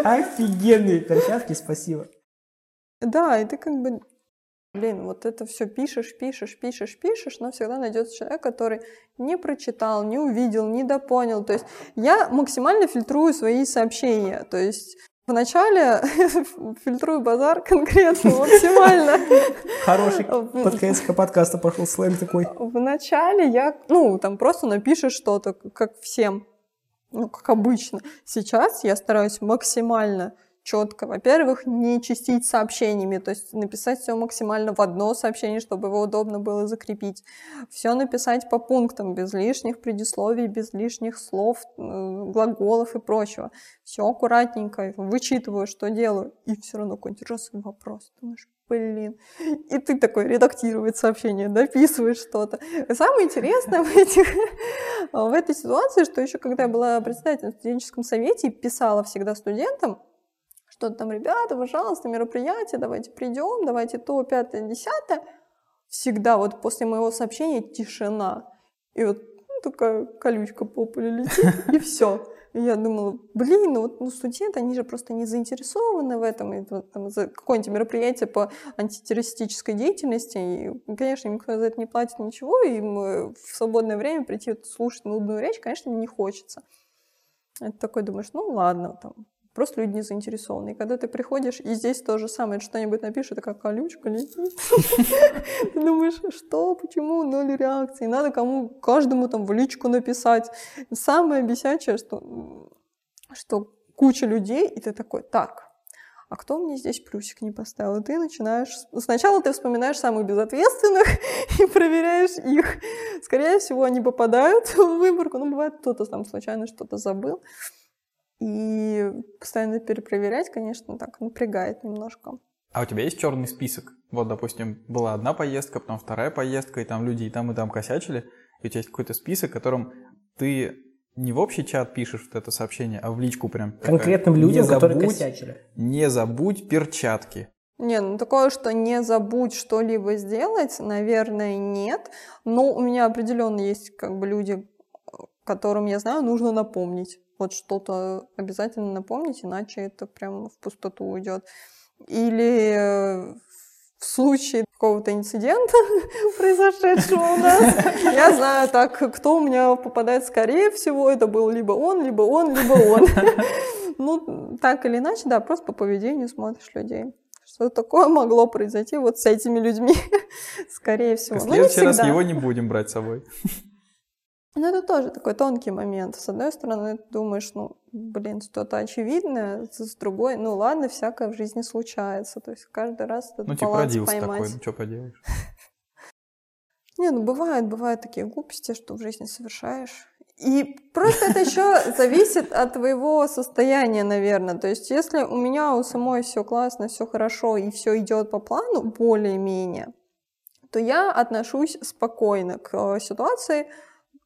Офигенные перчатки, спасибо. Да, и ты как бы, блин, вот это все пишешь, пишешь, пишешь, пишешь, но всегда найдется человек, который не прочитал, не увидел, не допонял. То есть я максимально фильтрую свои сообщения. То есть вначале фильтрую базар конкретно, максимально. Хороший под конец подкаста пошел слэм такой. Вначале я, ну, там просто напишешь что-то, как всем, ну, как обычно. Сейчас я стараюсь максимально... четко, во-первых, не чистить сообщениями, то есть написать все максимально в одно сообщение, чтобы его удобно было закрепить. Все написать по пунктам, без лишних предисловий, без лишних слов, глаголов и прочего. Все аккуратненько, вычитываю, что делаю, и все равно какой-нибудь жесткий вопрос. Думаешь, блин. И ты такой редактируешь сообщение, дописываешь что-то. И самое интересное в, этих, в этой ситуации, что еще когда я была председателем в студенческом совете и писала всегда студентам, что-то там, ребята, пожалуйста, мероприятие, давайте придем, давайте то, пятое, десятое. Всегда вот после моего сообщения тишина. И вот, ну, такая колючка по полю летит, и все. И я думала, блин, ну вот, ну, студенты, они же просто не заинтересованы в этом. И, там, за какое-нибудь мероприятие по антитеррористической деятельности. И, конечно, им никто за это не платит ничего, и им в свободное время прийти вот, слушать нудную речь, конечно, не хочется. Это такой думаешь, ну ладно, там просто люди не заинтересованы. И когда ты приходишь, и здесь то же самое, что-нибудь напишешь, это как колючка летит. Ты думаешь, что, почему, ноль реакции. Надо кому, каждому там в личку написать. Самое бесячее, что куча людей, и ты такой, так, а кто мне здесь плюсик не поставил? И ты начинаешь... Сначала ты вспоминаешь самых безответственных и проверяешь их. Скорее всего, они попадают в выборку. Ну, бывает, кто-то там случайно что-то забыл. И постоянно перепроверять, конечно, так напрягает немножко. А у тебя есть черный список? Вот, допустим, была одна поездка, потом вторая поездка, и там люди и там, и там косячили. И у тебя есть какой-то список, в котором ты... Не в общий чат пишешь вот это сообщение, а в личку прям. Конкретным людям, забудь, которые косячили. Не забудь перчатки. Не, ну такое, что не забудь что-либо сделать, наверное, нет. Но у меня определенно есть как бы люди, которым я знаю, нужно напомнить. Вот что-то обязательно напомнить, иначе это прям в пустоту уйдет. Или... В случае какого-то инцидента, произошедшего у нас, я знаю так, кто у меня попадает скорее всего, это был либо он, либо он, либо он. Ну, так или иначе, да, просто по поведению смотришь людей. Что такое могло произойти вот с этими людьми, скорее всего. В следующий раз его не будем брать с собой. Ну, это тоже такой тонкий момент. С одной стороны, ты думаешь, ну, блин, что-то очевидное, с другой, ну, ладно, всякое в жизни случается. То есть каждый раз этот ну, типа баланс поймать. Ну, типа родился такой, ну, что поделаешь? Не, ну, бывают, бывают такие глупости, что в жизни совершаешь. И просто это еще зависит от твоего состояния, наверное. То есть если у меня у самой все классно, все хорошо и все идет по плану, более-менее, то я отношусь спокойно к ситуации,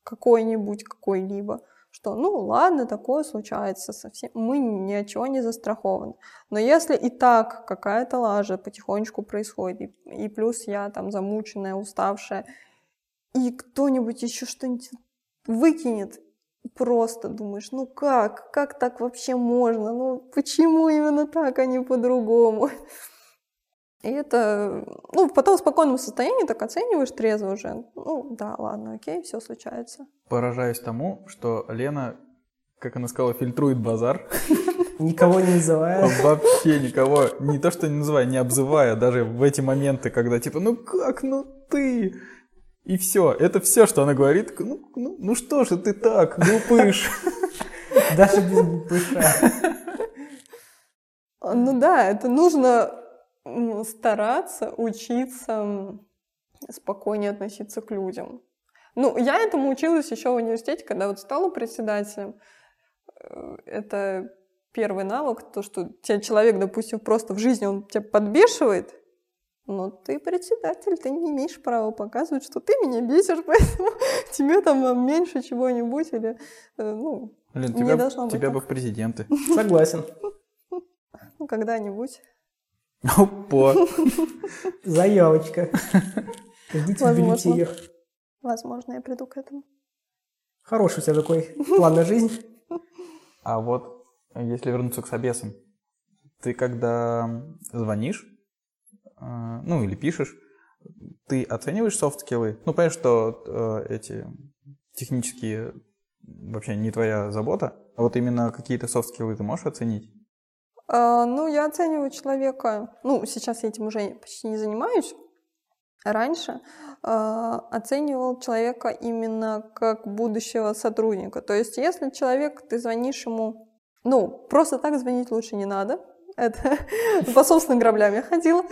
какой-нибудь, какой-либо, что, ну, ладно, такое случается совсем, мы ни от чего не застрахованы. Но если и так какая-то лажа потихонечку происходит, и, и плюс я там замученная, уставшая, и кто-нибудь еще что-нибудь выкинет, просто думаешь, ну как, как так вообще можно, ну почему именно так, а не по-другому? И это, ну, потом в спокойном состоянии так оцениваешь трезво уже. Ну, да, ладно, окей, все случается. Поражаюсь тому, что Лена, как она сказала, фильтрует базар. Никого не называя. Вообще никого, не то что не называя, не обзывая, даже в эти моменты, когда типа, ну как, ну ты... И все, это все, что она говорит. Ну, ну, ну что же ты так, глупыш. Даже без глупыша. Ну да, это нужно... стараться, учиться спокойнее относиться к людям. Ну, я этому училась еще в университете, когда вот стала председателем. Это первый навык, то, что тебя человек, допустим, просто в жизни он тебя подбешивает, но ты председатель, ты не имеешь права показывать, что ты меня бесишь, поэтому тебе там меньше чего-нибудь или, ну, Лен, не тебя, должно быть тебя так. Бы в президенты. Согласен. Ну, когда-нибудь... Опа! Заявочка. Ждите в бюллетенях. Возможно, я приду к этому. Хороший у тебя такой план на жизнь. А вот, если вернуться к собесам, ты когда звонишь, ну или пишешь, ты оцениваешь софт-скиллы? Ну, понимаешь, что эти технические вообще не твоя забота, а вот именно какие-то софт-скиллы ты можешь оценить? Ну, я оцениваю человека, ну, сейчас я этим уже почти не занимаюсь, раньше э, оценивал человека именно как будущего сотрудника. То есть, если человек, ты звонишь ему, ну, просто так звонить лучше не надо, это по собственным граблям я ходила.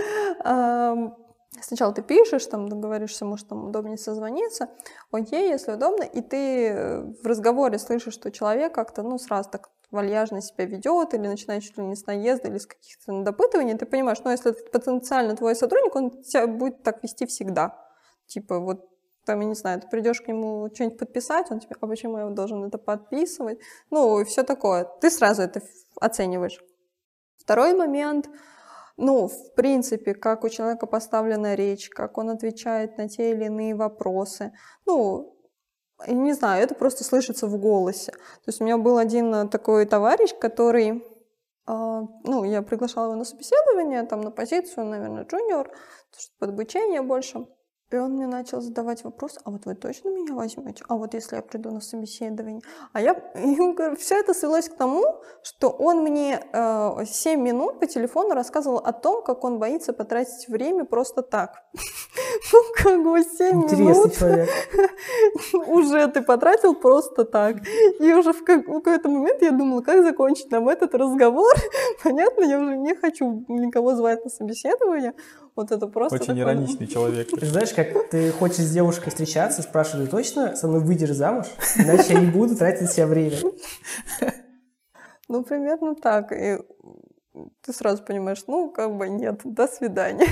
Сначала ты пишешь, там, договоришься, может, там удобнее созвониться, окей, если удобно, и ты в разговоре слышишь, что человек как-то, ну, сразу так вальяжно себя ведет, или начинает чуть ли не с наезда, или с каких-то допытываний, ты понимаешь, ну, если это потенциально твой сотрудник, он тебя будет так вести всегда. Типа, вот, там, я не знаю, ты придешь к нему что-нибудь подписать, он тебе, а почему я должен это подписывать? Ну, и все такое. Ты сразу это оцениваешь. Второй момент, ну, в принципе, как у человека поставлена речь, как он отвечает на те или иные вопросы, ну, не знаю, это просто слышится в голосе. То есть у меня был один такой товарищ, который... Э, ну, я приглашала его на собеседование, там, на позицию, наверное, джуниор, потому что под обучение больше. И он мне начал задавать вопрос, а вот вы точно меня возьмете? А вот если я приду на собеседование? А я ему говорю, все это свелось к тому, что он мне э, семь минут по телефону рассказывал о том, как он боится потратить время просто так. Ну, как бы семь минут уже ты потратил просто так. И уже в какой-то момент я думала, как закончить нам этот разговор. Понятно, я уже не хочу никого звать на собеседование. Вот это просто очень такой... ироничный человек. Ты знаешь, как ты хочешь с девушкой встречаться, спрашиваешь, ты точно со мной выйдешь замуж? Иначе я не буду тратить себе время. Ну, примерно так. И ты сразу понимаешь, ну, как бы нет, до свидания.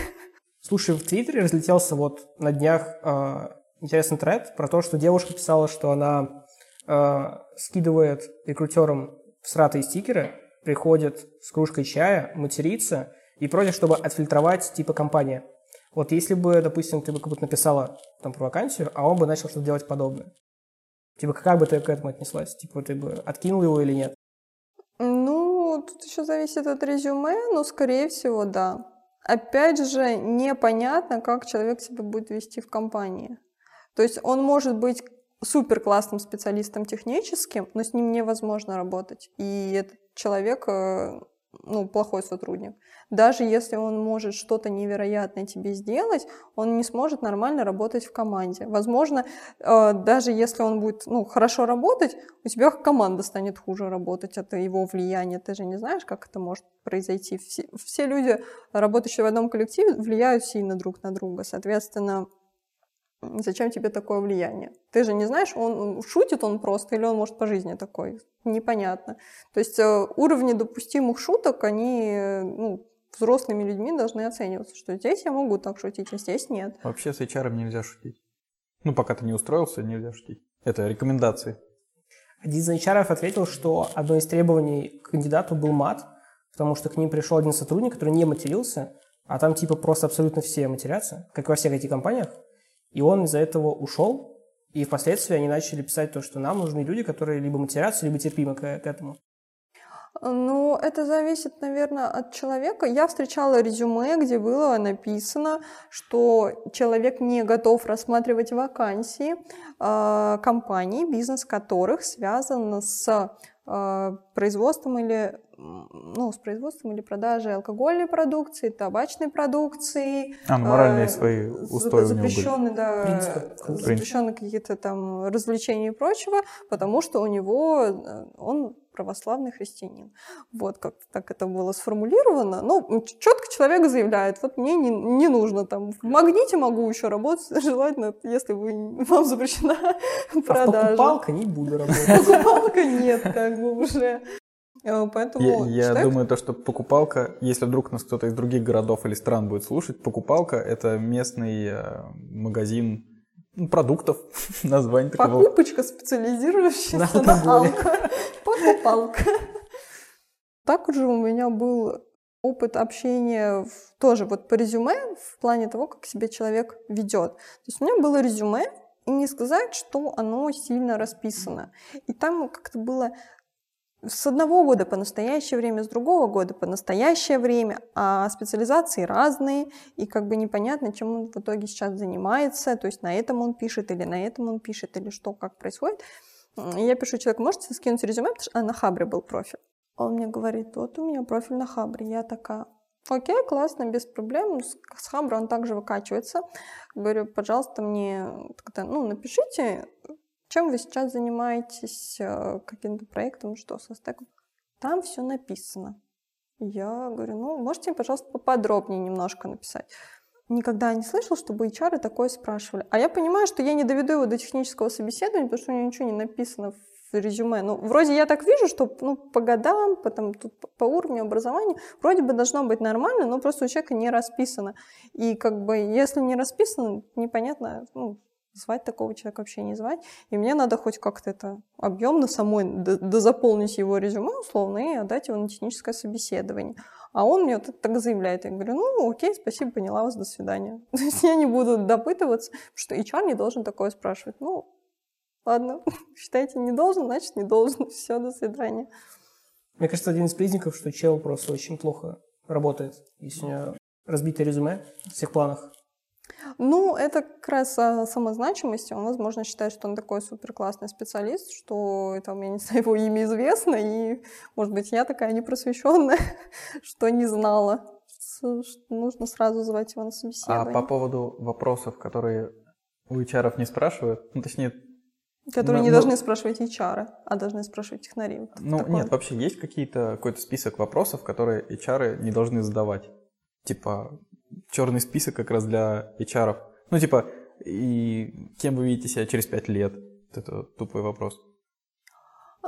Слушай, в Твиттере разлетелся вот на днях э, интересный тред про то, что девушка писала, что она э, скидывает рекрутерам всратые стикеры, приходит с кружкой чая, матерится и просит, чтобы отфильтровать типа компания. Вот если бы, допустим, ты бы как будто написала там про вакансию, а он бы начал что-то делать подобное. Типа, как бы ты к этому отнеслась? Типа, ты бы откинул его или нет? Ну, тут еще зависит от резюме, но, скорее всего, да. Опять же, непонятно, как человек себя будет вести в компании. То есть он может быть супер классным специалистом техническим, но с ним невозможно работать. И этот человек... ну, плохой сотрудник. Даже если он может что-то невероятное тебе сделать, он не сможет нормально работать в команде. Возможно, даже если он будет, ну, хорошо работать, у тебя команда станет хуже работать от его влияния. Ты же не знаешь, как это может произойти. Все, все люди, работающие в одном коллективе, влияют сильно друг на друга. Соответственно, зачем тебе такое влияние? Ты же не знаешь, он шутит он просто или он, может, по жизни такой. Непонятно. То есть уровни допустимых шуток, они, ну, взрослыми людьми должны оцениваться, что здесь я могу так шутить, а здесь нет. Вообще с эйч ар нельзя шутить. Ну, пока ты не устроился, нельзя шутить. Это рекомендации. Один из эйч ар ответил, что одно из требований к кандидату был мат, потому что к ним пришел один сотрудник, который не матерился, а там типа просто абсолютно все матерятся, как во всех этих компаниях. И он из-за этого ушел, и впоследствии они начали писать то, что нам нужны люди, которые либо матерятся, либо терпимы к, к этому. Ну, это зависит, наверное, от человека. Я встречала резюме, где было написано, что человек не готов рассматривать вакансии э, компаний, бизнес которых связан с э, производством или... ну, с производством или продажей алкогольной продукции, табачной продукции. А, ну, моральные э, свои устои запрещены, у него были. Да, запрещены какие-то там развлечения и прочего, потому что у него, он православный христианин. Вот как-то так это было сформулировано. Ну, четко человек заявляет, вот мне не, не нужно там, в магните могу еще работать, желательно, если вы, вам запрещена а продажа. А покупалка не буду работать. Покупалка нет, как бы уже. Поэтому я, я думаю, то, что покупалка, если вдруг нас кто-то из других городов или стран будет слушать, покупалка — это местный магазин продуктов. Название такое. Покупочка, специализирующаяся на алко. Покупалка. Также у меня был опыт общения тоже вот по резюме в плане того, как себя человек ведет. То есть у меня было резюме, и не сказать, что оно сильно расписано. И там как-то было... с одного года по настоящее время, с другого года по настоящее время, а специализации разные, и как бы непонятно, чем он в итоге сейчас занимается, то есть на этом он пишет, или на этом он пишет, или что, как происходит. И я пишу, человек, можете скинуть резюме, потому что а, на Хабре был профиль. Он мне говорит, вот у меня профиль на Хабре. Я такая, окей, классно, без проблем, с Хабра он также выкачивается. Говорю, пожалуйста, мне, ну, напишите... чем вы сейчас занимаетесь, каким-то проектом, что со стеком? Там все написано. Я говорю, ну, можете, пожалуйста, поподробнее немножко написать. Никогда не слышала, чтобы эйч ар такое спрашивали. А я понимаю, что я не доведу его до технического собеседования, потому что у него ничего не написано в резюме. Ну, вроде я так вижу, что, ну, по годам, потом, тут по уровню образования вроде бы должно быть нормально, но просто у человека не расписано. И как бы, если не расписано, непонятно, ну, звать такого человека, вообще не звать. И мне надо хоть как-то это объемно самой дозаполнить его резюме условно и отдать его на техническое собеседование. А он мне вот так заявляет. Я говорю, ну окей, спасибо, поняла вас, до свидания. То есть я не буду допытываться, что эйч ар не должен такое спрашивать. Ну, ладно, считайте, не должен, значит, не должен. Все, до свидания. Мне кажется, один из признаков, что чел просто очень плохо работает, если у него разбитое резюме в всех планах. Ну, это как раз о самозначимости. Он, возможно, считает, что он такой суперклассный специалист, что там, я не знаю, его имя известно, и, может быть, я такая непросвещенная, что не знала. Нужно сразу звать его на собеседование. А по поводу вопросов, которые у эйч ар не спрашивают, ну, точнее... Которые мы, не мы... должны спрашивать эйч ар, а должны спрашивать технари. Ну, такое. Нет, вообще есть какие-то, какой-то список вопросов, которые эйч ар не должны задавать? Типа, черный список как раз для эйч ар. Ну, типа, и кем вы видите себя через пять лет? Это тупой вопрос.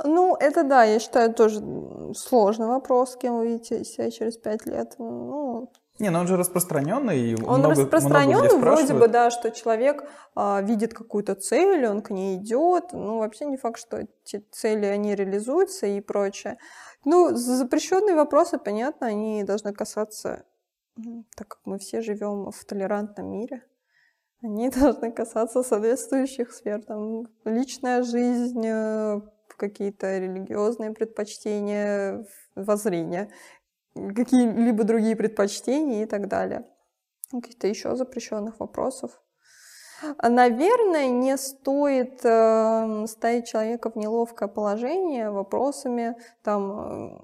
Ну, это да, я считаю, тоже сложный вопрос, кем вы видите себя через пять лет. Ну, не, но он же распространенный. Он много, распространенный, много вроде бы, да, что человек а, видит какую-то цель, он к ней идет. Ну, вообще не факт, что эти цели, они реализуются и прочее. Ну, запрещенные вопросы, понятно, они должны касаться, так как мы все живем в толерантном мире, они должны касаться соответствующих сфер. Там, личная жизнь, какие-то религиозные предпочтения, воззрения, какие-либо другие предпочтения и так далее. Каких-то еще запрещенных вопросов. Наверное, не стоит э, ставить человека в неловкое положение вопросами там,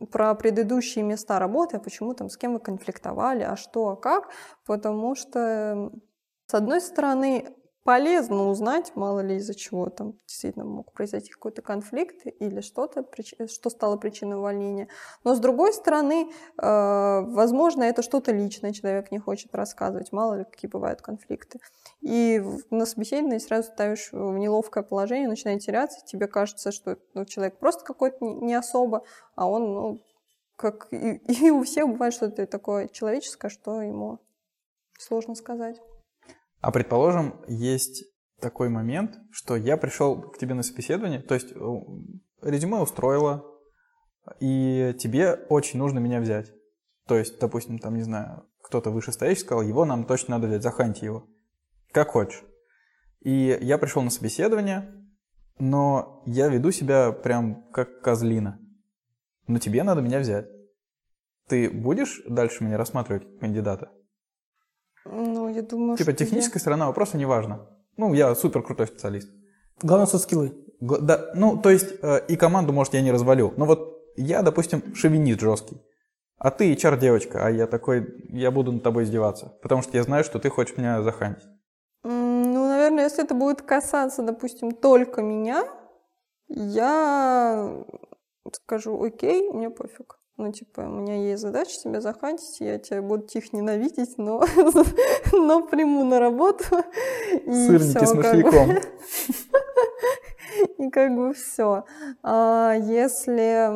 э, про предыдущие места работы, а почему там, с кем вы конфликтовали, а что, а как. Потому что, э, с одной стороны, полезно узнать, мало ли из-за чего там действительно мог произойти какой-то конфликт или что-то, что стало причиной увольнения. Но, с другой стороны, возможно, это что-то личное, человек не хочет рассказывать, мало ли какие бывают конфликты. И на собеседовании сразу ставишь в неловкое положение, начинает теряться, тебе кажется, что ну, человек просто какой-то не особо, а он, ну, как и, и у всех бывает что-то такое человеческое, что ему сложно сказать. А предположим, есть такой момент, что я пришел к тебе на собеседование, то есть резюме устроило, и тебе очень нужно меня взять. То есть, допустим, там, не знаю, кто-то вышестоящий сказал, его нам точно надо взять, заханьте его, как хочешь. И я пришел на собеседование, но я веду себя прям как козлина. Но тебе надо меня взять. Ты будешь дальше меня рассматривать как кандидата? Ну, я думаю, типа, что техническая я... сторона вопроса не важна. Ну, я супер крутой специалист. Главное, со скиллы. Гла- да, ну, то есть, э, и команду, может, я не развалил. Но вот я, допустим, шовинист жесткий. А ты эйч ар-девочка, а я такой, я буду над тобой издеваться. Потому что я знаю, что ты хочешь меня захантить. Ну, наверное, если это будет касаться, допустим, только меня, я скажу, окей, мне пофиг. Ну, типа, у меня есть задача тебя захантить, я тебя буду тихо ненавидеть, но, но приму на работу. Сырники с мышьяком. И как бы все. А если,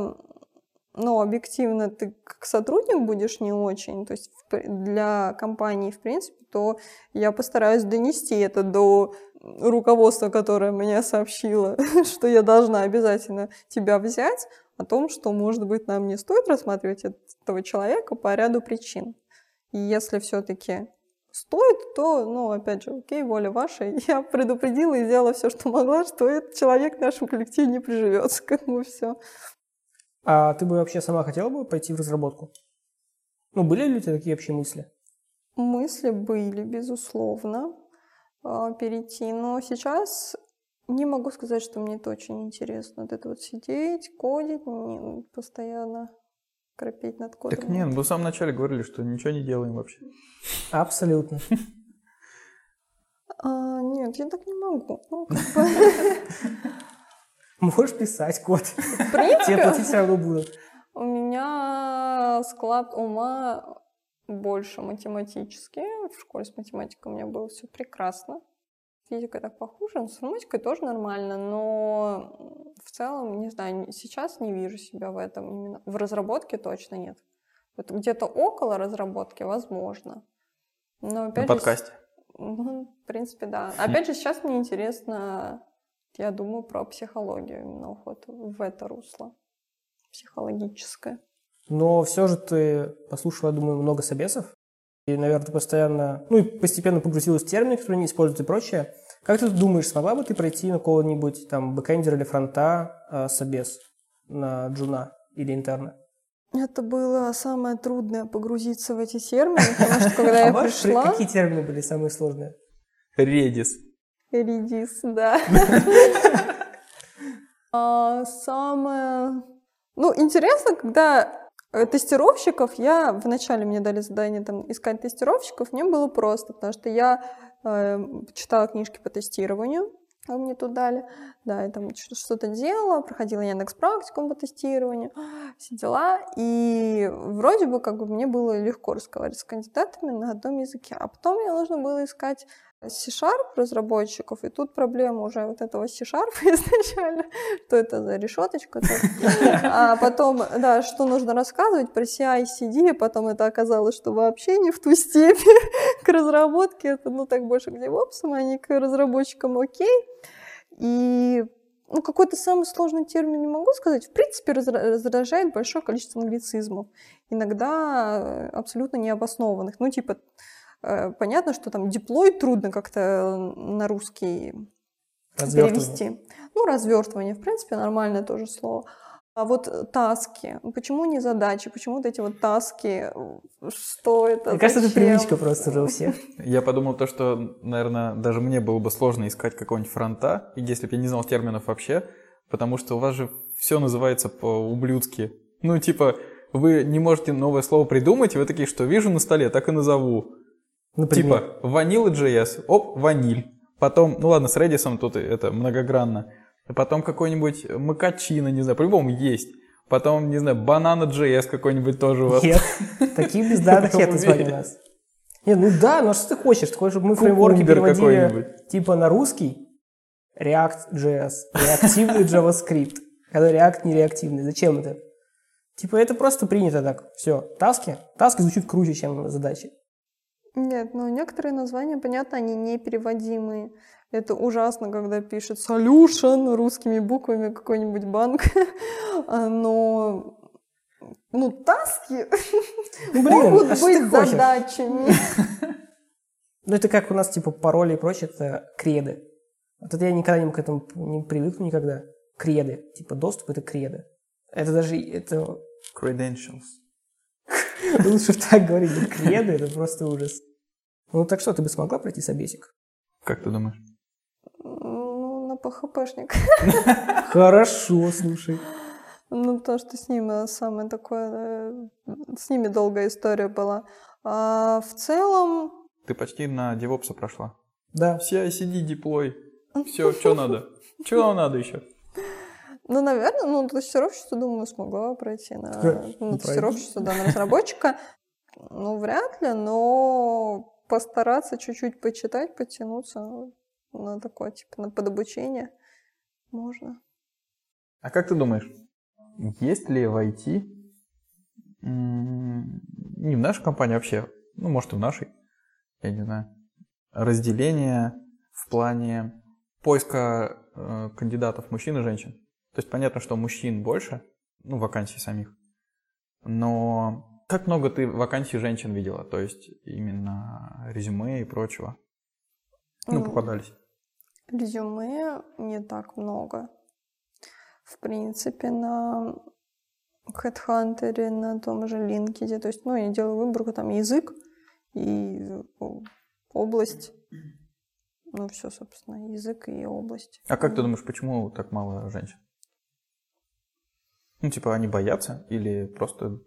ну, объективно ты как сотрудник будешь не очень, то есть для компании, в принципе, то я постараюсь донести это до руководства, которое мне сообщило, что я должна обязательно тебя взять, о том, что, может быть, нам не стоит рассматривать этого человека по ряду причин. И если все-таки стоит, то, ну, опять же, окей, воля ваша. Я предупредила и сделала все, что могла, что этот человек в нашем коллективе не приживется, как бы все. А ты бы вообще сама хотела бы пойти в разработку? Ну, были ли у тебя такие вообще мысли? Мысли были, безусловно, перейти. Но сейчас... Не могу сказать, что мне это очень интересно. Вот это вот сидеть, кодить, постоянно кропить над кодом. Так нет, мы в самом начале говорили, что ничего не делаем вообще. Абсолютно. А, нет, я так не могу. Ну, как бы... Можешь писать код. В принципе, тебе платить все равно будут. У меня склад ума больше математический. В школе с математикой у меня было все прекрасно. Физика так похуже, но с информатикой тоже нормально, но в целом, не знаю, сейчас не вижу себя в этом. Именно в разработке точно нет. Вот где-то около разработки возможно. Но опять на же... подкасте? Ну, в принципе, да. Опять же, сейчас мне интересно, я думаю, про психологию, именно уход в это русло психологическое. Но все же ты послушала, я думаю, много собесов. И, наверное, ты постоянно, ну и постепенно погрузилась в термины, которые они используют и прочее. Как ты думаешь, смогла бы ты пройти на кого-нибудь там бэкэндера или фронта э, собес на джуна или интерна? Это было самое трудное — погрузиться в эти термины, потому что когда я пришла... А какие термины были самые сложные? Redis. Redis, да. Самое... Ну, интересно, когда тестировщиков... Я... Вначале мне дали задание там искать тестировщиков, мне было просто, потому что я читала книжки по тестированию, а мне тут дали, да, я там что-то делала, проходила Яндекс.Практикум по тестированию, все дела, и вроде бы как бы мне было легко разговаривать с кандидатами на одном языке, а потом мне нужно было искать C-sharp разработчиков, и тут проблема уже вот этого C-sharp изначально, что это за решеточка, а потом, да, что нужно рассказывать про си ай си ди, а потом это оказалось, что вообще не в ту степень к разработке, это, ну, так больше к девопсам, а не к разработчикам, окей, и, ну, какой-то самый сложный термин не могу сказать, в принципе, раздражает большое количество англицизмов, иногда абсолютно необоснованных, ну, типа, понятно, что там деплой трудно как-то на русский перевести. Ну, развертывание, в принципе, нормальное тоже слово. А вот таски. Почему не задачи? Почему вот эти вот таски? Что это? Мне кажется, это привычка просто уже у всех. Я подумал то, что, наверное, даже мне было бы сложно искать какого-нибудь фронта, если бы я не знал терминов вообще, потому что у вас же все называется по-ублюдски. Ну, типа, вы не можете новое слово придумать, и вы такие, что вижу на столе, так и назову. Например? Типа Vanilla.js, оп, ваниль. Потом, ну ладно, с Redis тут это многогранно. Потом какой-нибудь Macachino, не знаю, по-любому есть. Потом, не знаю, Banana.js какой-нибудь тоже у вас. Нет, таких бездарных нет названий у нас. Нет, ну да, но что ты хочешь? Ты хочешь, чтобы мы фреймворки переводили типа на русский? React.js, реактивный JavaScript. Когда React не реактивный, зачем это? Типа это просто принято так, все. Таски, таски звучит круче, чем задачи. Нет, но некоторые названия, понятно, они непереводимые. Это ужасно, когда пишет solution русскими буквами какой-нибудь банк. Но, ну, таски могут быть задачами. Ну, это как у нас, типа, пароли и прочее, это креды. Вот это я никогда не к этому не привыкну никогда. Креды. Типа, доступ — это креды. Это даже... это credentials. Лучше так говорить, не креды, это просто ужас. Ну так что, ты бы смогла пройти собесик? Как ты думаешь? Ну, на пэ ха пэ-шник. Хорошо, слушай. Ну, то, что с ними самое такое... С ними долгая история была. А в целом... Ты почти на девопса прошла. Да. си ай си ди, деплой. Все, что надо. Чего надо еще? Ну, наверное, ну, тестировщицу, думаю, смогла пройти на, ну, на тестировщицу, да, на разработчика. Ну, вряд ли, но постараться чуть-чуть почитать, потянуться на такое, типа, на подобучение можно. А как ты думаешь, есть ли в ай ти, не в нашей компании вообще, ну, может, и в нашей, я не знаю, разделение в плане поиска кандидатов мужчин и женщин? То есть понятно, что мужчин больше, ну, вакансий самих, но как много ты вакансий женщин видела? То есть именно резюме и прочего? Ну, попадались. Резюме не так много. В принципе, на HeadHunter, на том же LinkedIn, то есть, ну, я делаю выборку, там, язык и область. Ну, все, собственно, язык и область. А как ты думаешь, почему так мало женщин? Ну, типа, они боятся или просто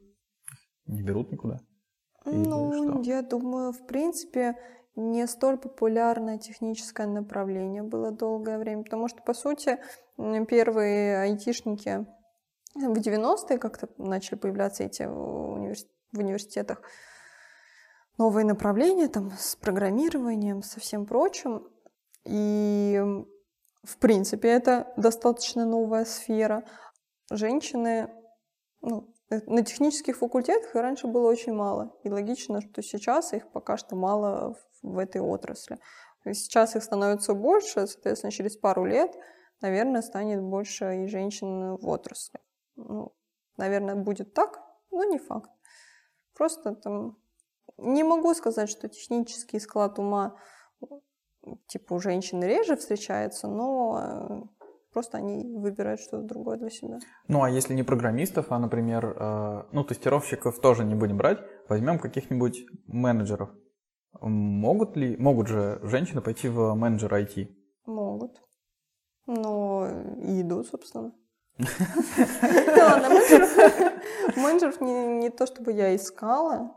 не берут никуда? Или ну, что? Я думаю, в принципе, не столь популярное техническое направление было долгое время. Потому что, по сути, первые айтишники в девяностые как-то начали появляться эти в университетах. Новые направления там с программированием, со всем прочим. И, в принципе, это достаточно новая сфера. Женщины, ну, на технических факультетах и раньше было очень мало. И логично, что сейчас их пока что мало в, в этой отрасли. Сейчас их становится больше, соответственно, через пару лет, наверное, станет больше и женщин в отрасли. Ну, наверное, будет так, но не факт. Просто там... Не могу сказать, что технический склад ума, типа, у женщин реже встречается, но... просто они выбирают что-то другое для себя. Ну, а если не программистов, а, например, ну, тестировщиков тоже не будем брать, возьмем каких-нибудь менеджеров. Могут ли, могут же женщины пойти в менеджер ай ти? Могут. Но и идут, собственно. Менеджеров не то, чтобы я искала,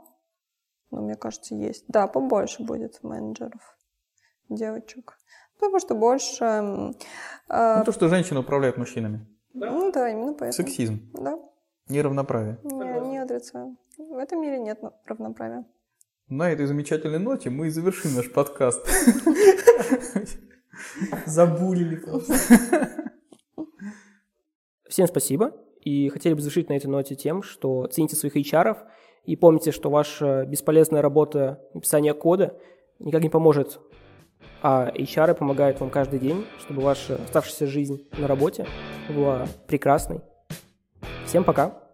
но мне кажется, есть. Да, побольше будет менеджеров, девочек. Потому что больше... Ну, то, что женщины управляют мужчинами. Ну, да, именно поэтому. Сексизм. Да. Неравноправие. Я не отрицаю. В этом мире нет равноправия. На этой замечательной ноте мы и завершим наш подкаст. Забулили просто. Всем спасибо. И хотели бы завершить на этой ноте тем, что цените своих эйч ар-ов и помните, что ваша бесполезная работа написания кода никак не поможет, а эйч ар помогают вам каждый день, чтобы ваша оставшаяся жизнь на работе была прекрасной. Всем пока!